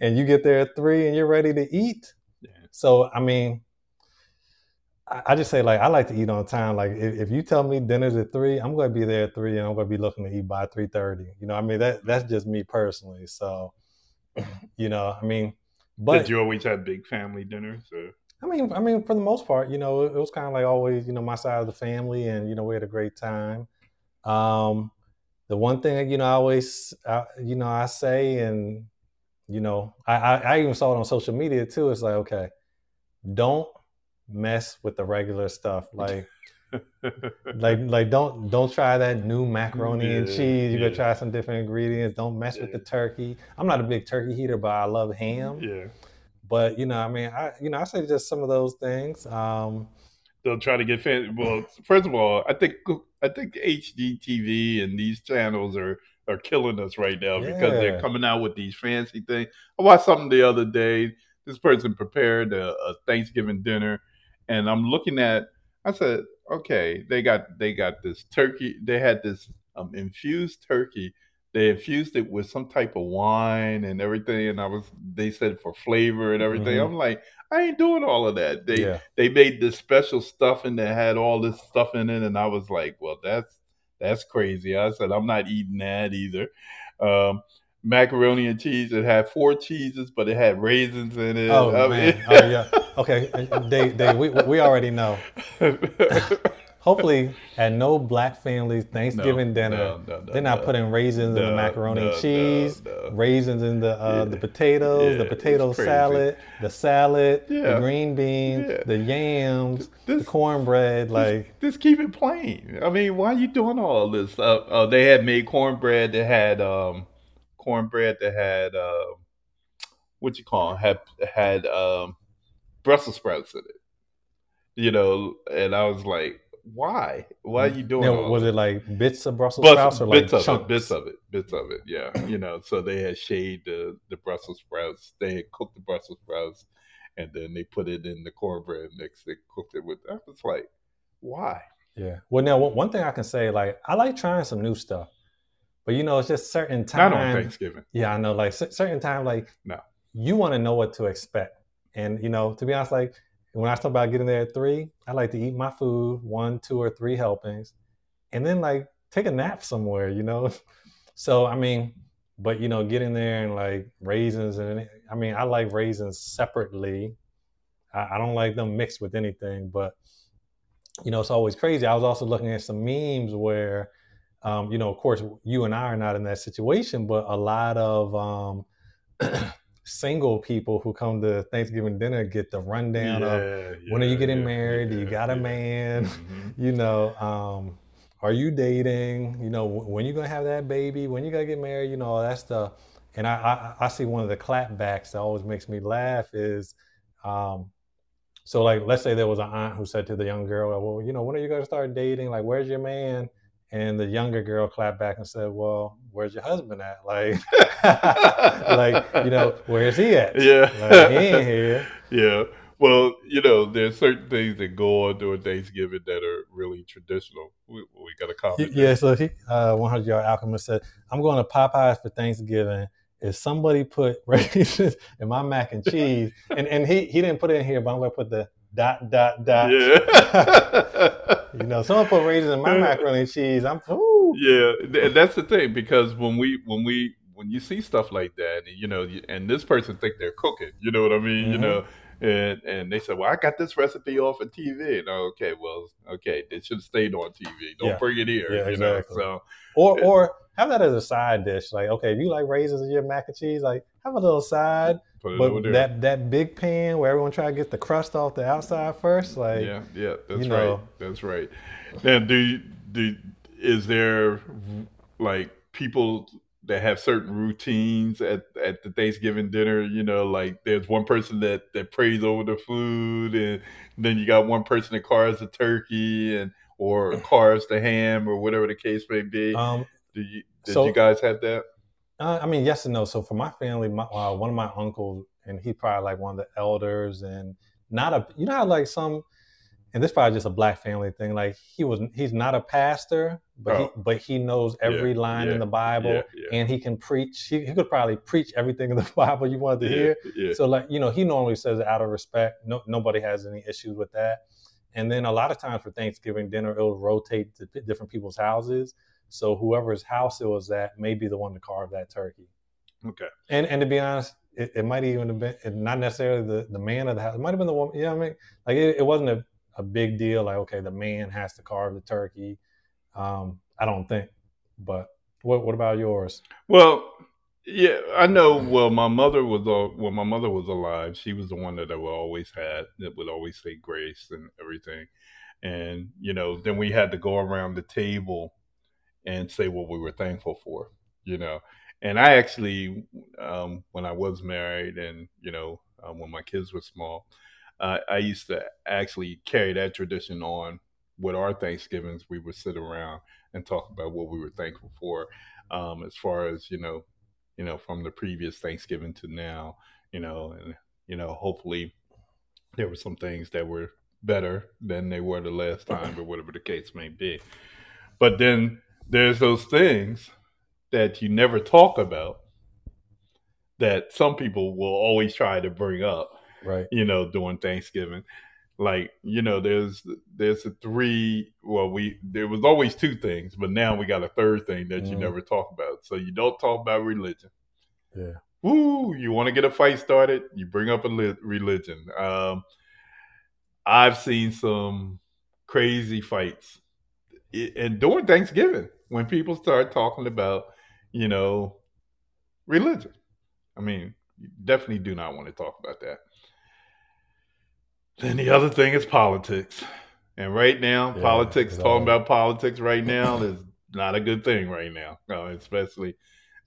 and you get there at 3 and you're ready to eat. Yeah. So, I just say I like to eat on time. Like if you tell me dinner's at 3, I'm going to be there at 3 and I'm going to be looking to eat by 3:30. That's just me personally. So, but did you always have big family dinners? Or? For the most part, it was kind of like always, my side of the family and, we had a great time. The one thing, I always, I say, and, I even saw it on social media too. It's like, okay, don't mess with the regular stuff. Like, don't try that new macaroni and cheese. You're going to try some different ingredients. Don't mess with the turkey. I'm not a big turkey eater, but I love ham. Yeah. But, I say just some of those things. They'll try to get fancy. Well, first of all, I think HGTV and these channels are killing us right now because they're coming out with these fancy things. I watched something the other day. This person prepared a Thanksgiving dinner, and I'm looking at. I said, okay, they got this turkey. They had this infused turkey. They infused it with some type of wine and everything. And they said for flavor and everything. Mm-hmm. I'm like, I ain't doing all of that. They made this special stuffing that had all this stuff in it. And I was like, well, that's crazy. I said, I'm not eating that either. Macaroni and cheese. It had 4 cheeses, but it had raisins in it. Oh, man. Oh, yeah. Okay. Dave, we already know. Hopefully, at no black family's Thanksgiving dinner, they're not putting raisins in the macaroni and cheese, raisins in the potatoes, the potato salad, the green beans, the yams, the cornbread. Just keep it plain. Why are you doing all this? They had made cornbread that had Brussels sprouts in it. And I was like, why? Why are you doing that? Was it like bits of Brussels sprouts or like chunks? Bits of it. Yeah. So they had shaved the Brussels sprouts. They had cooked the Brussels sprouts and then they put it in the cornbread mix. They cooked it with, I was like, why? Yeah. Well, now one thing I can say, I like trying some new stuff, but it's just certain time. Not on Thanksgiving. Yeah. I know. Certain time, no, you want to know what to expect. And, to be honest, when I talk about getting there at 3, I like to eat my food, 1, 2, or 3 helpings, and then take a nap somewhere, So, but, getting there and raisins and I like raisins separately. I don't like them mixed with anything, but, it's always crazy. I was also looking at some memes where, of course, you and I are not in that situation, but a lot of, single people who come to Thanksgiving dinner get the rundown of when are you getting married? Do you got a man? Mm-hmm. Are you dating? When you gonna have that baby? When you gonna get married? All that stuff. And I see one of the clapbacks that always makes me laugh is, let's say there was an aunt who said to the young girl, well, when are you gonna start dating? Where's your man? And the younger girl clapped back and said, well, where's your husband at? Where's he at? Yeah. He ain't here. Yeah. Well, there's certain things that go on during Thanksgiving that are really traditional. We got a comment. Yeah. So he, 100 Yard Alchemist said, I'm going to Popeyes for Thanksgiving. If somebody put raisins in my mac and cheese, and he didn't put it in here, but I'm going to put the . Yeah. Someone put raisins in my macaroni and cheese. I'm Yeah, that's the thing, because when you see stuff like that, you know, and this person think they're cooking, you know what I mean, mm-hmm. you know, and they said, well, I got this recipe off of TV. And okay, it should have stayed on TV. Don't bring it here, you exactly. know. So or have that as a side dish. Like, okay, if you like raisins in your mac and cheese, like have a little side. But that big pan where everyone try to get the crust off the outside first, like yeah, that's right. Know. That's right. Now, is there like people that have certain routines at the Thanksgiving dinner? You know, like there's one person that prays over the food, and then you got one person that carves the turkey or carves the ham or whatever the case may be. Did you guys have that? I mean, yes and no. So for my family, one of my uncles, and he probably like one of the elders, and not a, you know how like some, and this is probably just a black family thing. Like he's not a pastor, but he knows every line in the Bible, and he can preach. He could probably preach everything in the Bible you wanted to hear. Yeah. So like, you know, he normally says it out of respect. No, nobody has any issues with that. And then a lot of times for Thanksgiving dinner, it'll rotate to different people's houses. So whoever's house it was at may be the one to carve that turkey. Okay. And to be honest, it might even have been, not necessarily the man of the house. It might have been the woman. You know what I mean? Like it wasn't a big deal. Like, okay, the man has to carve the turkey. I don't think. But what about yours? Well, yeah, I know. Well, my mother was alive, she was the one that I would always had, that would always say grace and everything. And, you know, then we had to go around the table and say what we were thankful for, you know. And I actually, when I was married and, you know, when my kids were small, I used to actually carry that tradition on with our Thanksgivings. We would sit around and talk about what we were thankful for, as far as, you know, from the previous Thanksgiving to now, you know, and, you know, hopefully there were some things that were better than they were the last time or whatever the case may be. But then, there's those things that you never talk about that some people will always try to bring up, right? You know, during Thanksgiving, like, you know, there's a three. Well, there was always two things, but now we got a third thing that you never talk about. So you don't talk about religion. Yeah. Woo! You want to get a fight started? You bring up a religion. I've seen some crazy fights, and during Thanksgiving, when people start talking about, you know, religion. I mean, you definitely do not want to talk about that. Then the other thing is politics. And right now, talking about politics right now is not a good thing right now, especially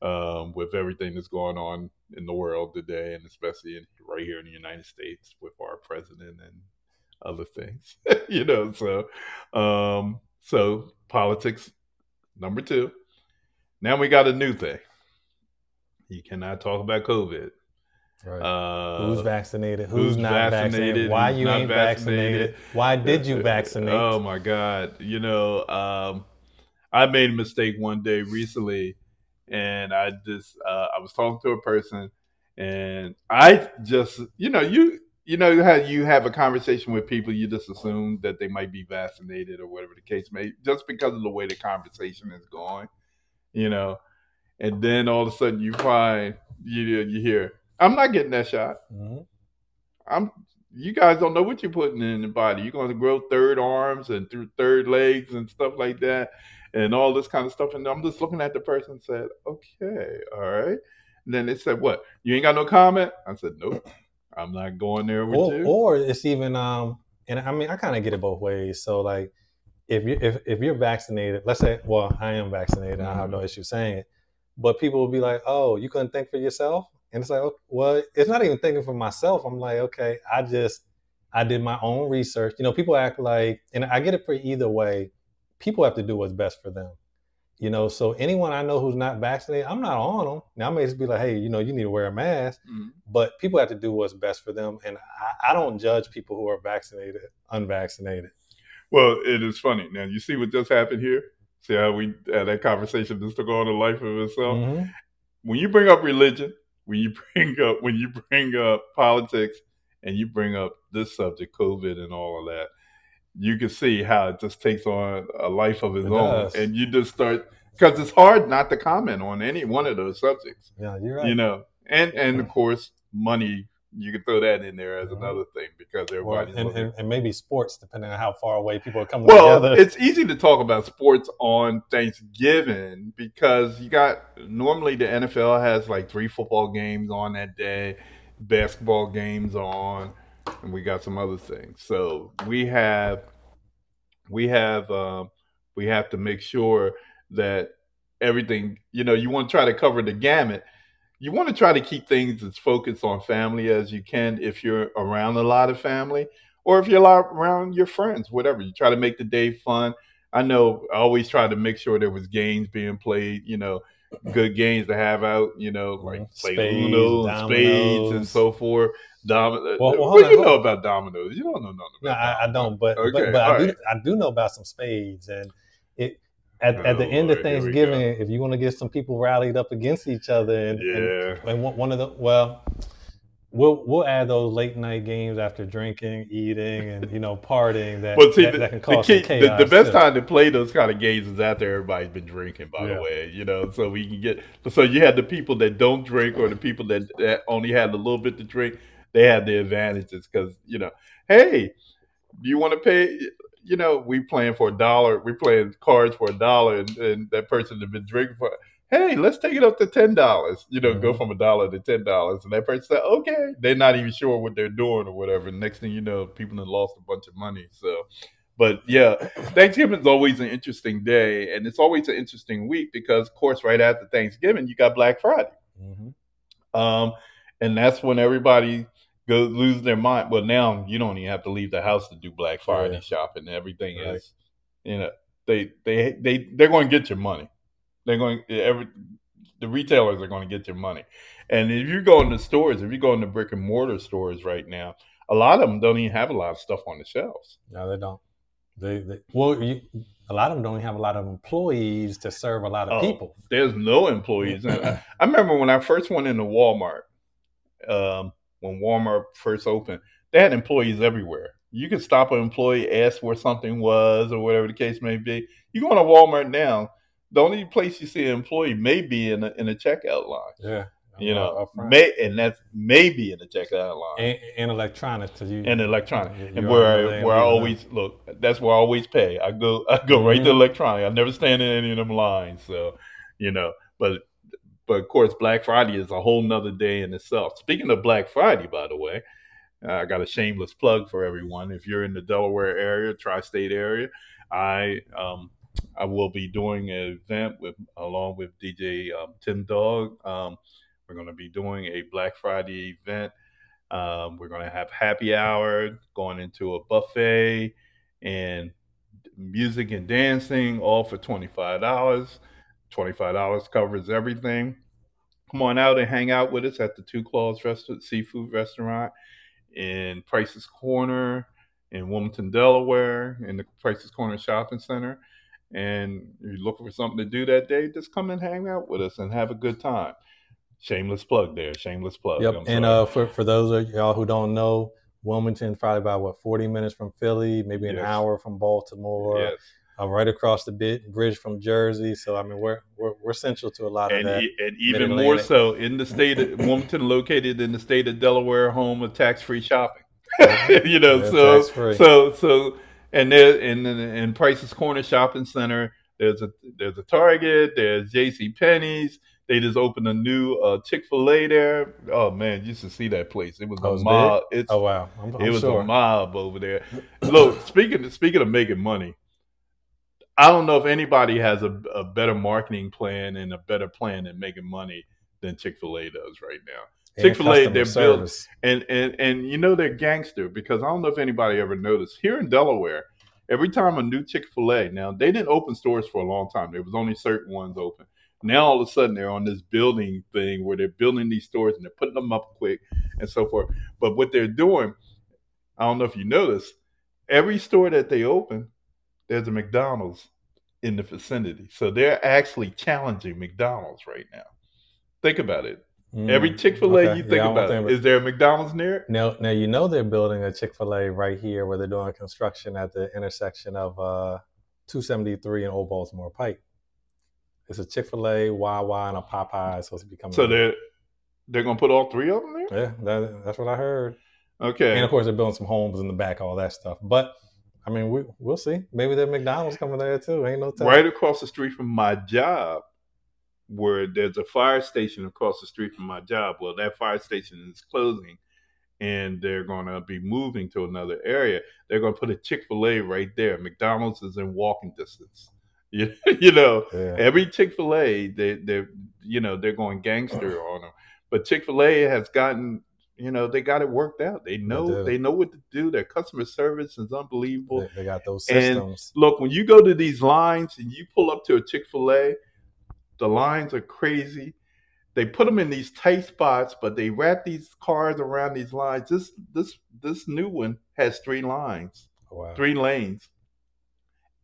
with everything that's going on in the world today, and especially right here in the United States with our president and other things, you know, so... So politics, number two. Now we got a new thing. You cannot talk about COVID. Right. Who's vaccinated? Who's not vaccinated? Why you ain't vaccinated? Why did you vaccinate? Oh my God! You know, I made a mistake one day recently, and I just I was talking to a person, and I just you know how you have a conversation with people, you just assume that they might be vaccinated or whatever the case may be, just because of the way the conversation is going, you know. And then all of a sudden you find, you hear, I'm not getting that shot. Mm-hmm. You guys don't know what you're putting in the body. You're going to grow third arms and third legs and stuff like that and all this kind of stuff. And I'm just looking at the person and said, okay, all right. And then they said, what? You ain't got no comment? I said, nope. I'm not going there with you. Or it's even, and I mean, I kind of get it both ways. So like, if you're vaccinated, let's say, well, I am vaccinated. Mm-hmm. I have no issue saying it, but people will be like, oh, you couldn't think for yourself? And it's like, okay, well, it's not even thinking for myself. I'm like, okay, I did my own research. You know, people act like, and I get it for either way. People have to do what's best for them. You know, so anyone I know who's not vaccinated, I'm not on them. Now, I may just be like, hey, you know, you need to wear a mask. Mm-hmm. But people have to do what's best for them. And I don't judge people who are vaccinated, unvaccinated. Well, it is funny. Now, you see what just happened here? See how we that conversation just took on a life of itself? Mm-hmm. When you bring up religion, when you bring up politics, and you bring up this subject, COVID and all of that, you can see how it just takes on a life of its own. And you just start, because it's hard not to comment on any one of those subjects. Yeah, you're right. You know, and of course, money, you can throw that in there as another thing, because everybody's and maybe sports, depending on how far away people are coming together. Well, it's easy to talk about sports on Thanksgiving, because you got, normally the NFL has like 3 football games on that day, basketball games on, and we got some other things. So we have to make sure that everything, you know, you want to try to cover the gamut. You want to try to keep things as focused on family as you can if you're around a lot of family, or if you're around your friends, whatever. You try to make the day fun. I know I always try to make sure there was games being played, you know, good games to have out, you know, like play Uno, spades, and so forth. What do you know about dominoes? You don't know nothing about dominoes. I don't, I do know about some spades, and it. At the end of Thanksgiving, if you want to get some people rallied up against each other, and one of the we'll add those late night games after drinking, eating, and you know, partying that can cause some chaos. The best time to play those kind of games is after everybody's been drinking. By the way, you know, so we can get you had the people that don't drink, or the people that only had a little bit to drink. They have the advantages because, you know, hey, do you want to pay? You know, we playing for $1. We playing cards for $1, and that person had been drinking for. Hey, let's take it up to $10. You know, go from $1 to $10, and that person said, "Okay." They're not even sure what they're doing or whatever. Next thing you know, people have lost a bunch of money. So, but yeah, Thanksgiving's always an interesting day, and it's always an interesting week because, of course, right after Thanksgiving, you got Black Friday, and that's when everybody lose their mind. Well, now you don't even have to leave the house to do Black Friday shopping. Everything is, you know, they're going to get your money. The retailers are going to get your money. And if you go into brick and mortar stores right now, a lot of them don't even have a lot of stuff on the shelves. No, they don't. A lot of them don't even have a lot of employees to serve a lot of people. There's no employees. I remember when I first went into Walmart. When Walmart first opened, they had employees everywhere. You could stop an employee, ask where something was, or whatever the case may be. You go to Walmart now, the only place you see an employee may be in a checkout line. Yeah, you know, that's maybe in the checkout line and electronic. And where I always look, that's where I always pay. I go right to electronic. I never stand in any of them lines. So, you know, But of course, Black Friday is a whole nother day in itself. Speaking of Black Friday, by the way, I got a shameless plug for everyone. If you're in the Delaware area, tri-state area, I will be doing an event along with DJ Tim Dog. We're going to be doing a Black Friday event. We're going to have happy hour, going into a buffet, and music and dancing, all for $25. $25 covers everything. Come on out and hang out with us at the Two Claws Seafood Restaurant in Price's Corner in Wilmington, Delaware, in the Price's Corner Shopping Center. And if you're looking for something to do that day, just come and hang out with us and have a good time. Shameless plug there. Shameless plug. Yep. And for those of y'all who don't know, Wilmington probably about 40 minutes from Philly, maybe an hour from Baltimore. Yes. Right across the bridge from Jersey, so I mean we're central to a lot of that, and even more so in the state of Wilmington, located in the state of Delaware, home of tax-free shopping. You know, so and there in Price's Corner Shopping Center, there's a Target, there's JCPenney's. They just opened a new Chick-fil-A there. Oh man, you should see that place. It was a mob. Oh wow, it was a mob over there. Look, speaking of making money. I don't know if anybody has a better marketing plan and a better plan at making money than Chick-fil-A does right now. Chick-fil-A, they're built and you know they're gangster, because I don't know if anybody ever noticed here in Delaware. Every time a new Chick-fil-A, now they didn't open stores for a long time. There was only certain ones open. Now all of a sudden they're on this building thing where they're building these stores and they're putting them up quick and so forth. But what they're doing, I don't know if you noticed, every store that they open, there's a McDonald's in the vicinity. So they're actually challenging McDonald's right now. Think about it. Every Chick-fil-A you think about it. Is there a McDonald's near it? Now you know they're building a Chick-fil-A right here where they're doing construction at the intersection of 273 and Old Baltimore Pike. It's a Chick-fil-A, Wawa, and a Popeyes. So it's becoming. So they're going to put all three of them there? Yeah, that's what I heard. Okay. And, of course, they're building some homes in the back, all that stuff. But, I mean, we'll see. Maybe there's McDonald's coming there, too. Ain't no time. Right across the street from my job, where there's a fire station across the street from my job. Well, that fire station is closing, and they're going to be moving to another area. They're going to put a Chick-fil-A right there. McDonald's is in walking distance. You know, yeah. Every Chick-fil-A, they're going gangster on them. But Chick-fil-A has gotten, they got it worked out. They know what to do. Their customer service is unbelievable. They got those systems. And look, when you go to these lines and you pull up to a Chick-fil-A, the lines are crazy. They put them in these tight spots, but they wrap these cars around these lines. This new one has three lines, wow. 3 lanes.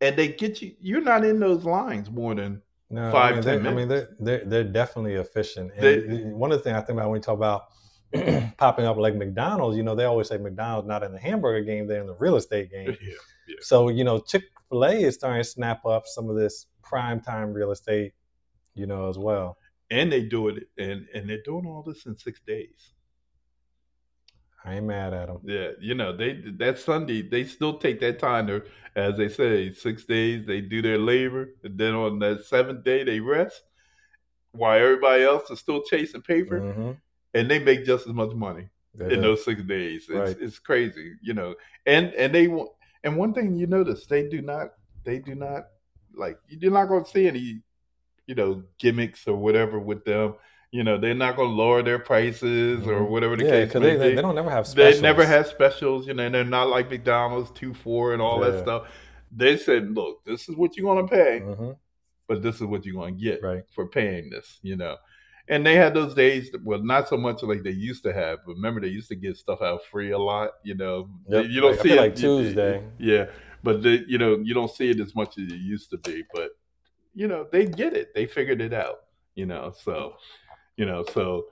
And they get you. You're not in those lines more than 5, 10 minutes. They're definitely efficient. And one of the things I think about when we talk about popping up like McDonald's, they always say McDonald's not in the hamburger game; they're in the real estate game. Yeah. So Chick-fil-A is starting to snap up some of this prime time real estate, as well. And they do it, and they're doing all this in 6 days. I ain't mad at them. Yeah, that Sunday, they still take that time to, as they say, 6 days, they do their labor. And then on that 7th day, they rest while everybody else is still chasing paper. Mm-hmm. And they make just as much money in those 6 days. It's, right. It's crazy, And one thing you notice, they do not, you're not going to see any, gimmicks or whatever with them. They're not going to lower their prices or whatever the case may be. They don't never have specials. They never have specials, and they're not like McDonald's, 2 for $4 and all that stuff. They said, look, this is what you're going to pay, but this is what you're going to get for paying this, And they had those days, well, not so much like they used to have. Remember, they used to get stuff out free a lot, Yep. You don't see it. Like Tuesday. Yeah, but, you don't see it as much as it used to be. But, they get it. They figured it out, so... So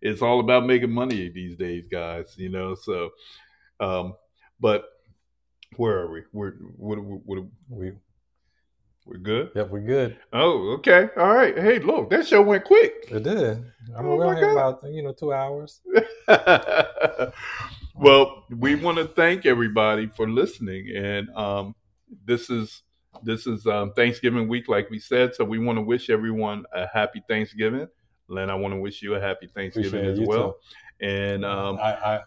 it's all about making money these days, guys. But where are we? We're good. Yep, we're good. Oh, okay, all right. Hey, look, that show went quick. It did. We were here about 2 hours. Well, we want to thank everybody for listening, and This is Thanksgiving week, like we said, so we want to wish everyone a happy Thanksgiving. Len, I want to wish you a happy Thanksgiving as well. Too. And I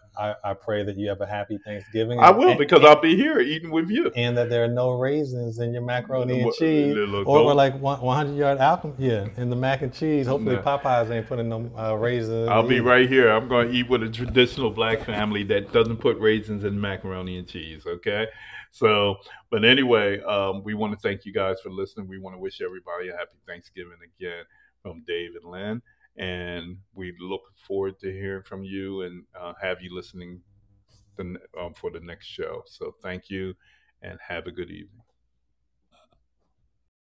pray that you have a happy Thanksgiving. I will, because I'll be here eating with you. And that there are no raisins in your macaroni and cheese. Or we're like 100 Yard Alchemist here in the mac and cheese. Hopefully Popeyes ain't putting no raisins. I'll be right here. I'm going to eat with a traditional black family that doesn't put raisins in macaroni and cheese, okay? So, but anyway, we want to thank you guys for listening. We want to wish everybody a happy Thanksgiving again from Dave and Len. And we look forward to hearing from you and have you listening for the next show. So thank you and have a good evening.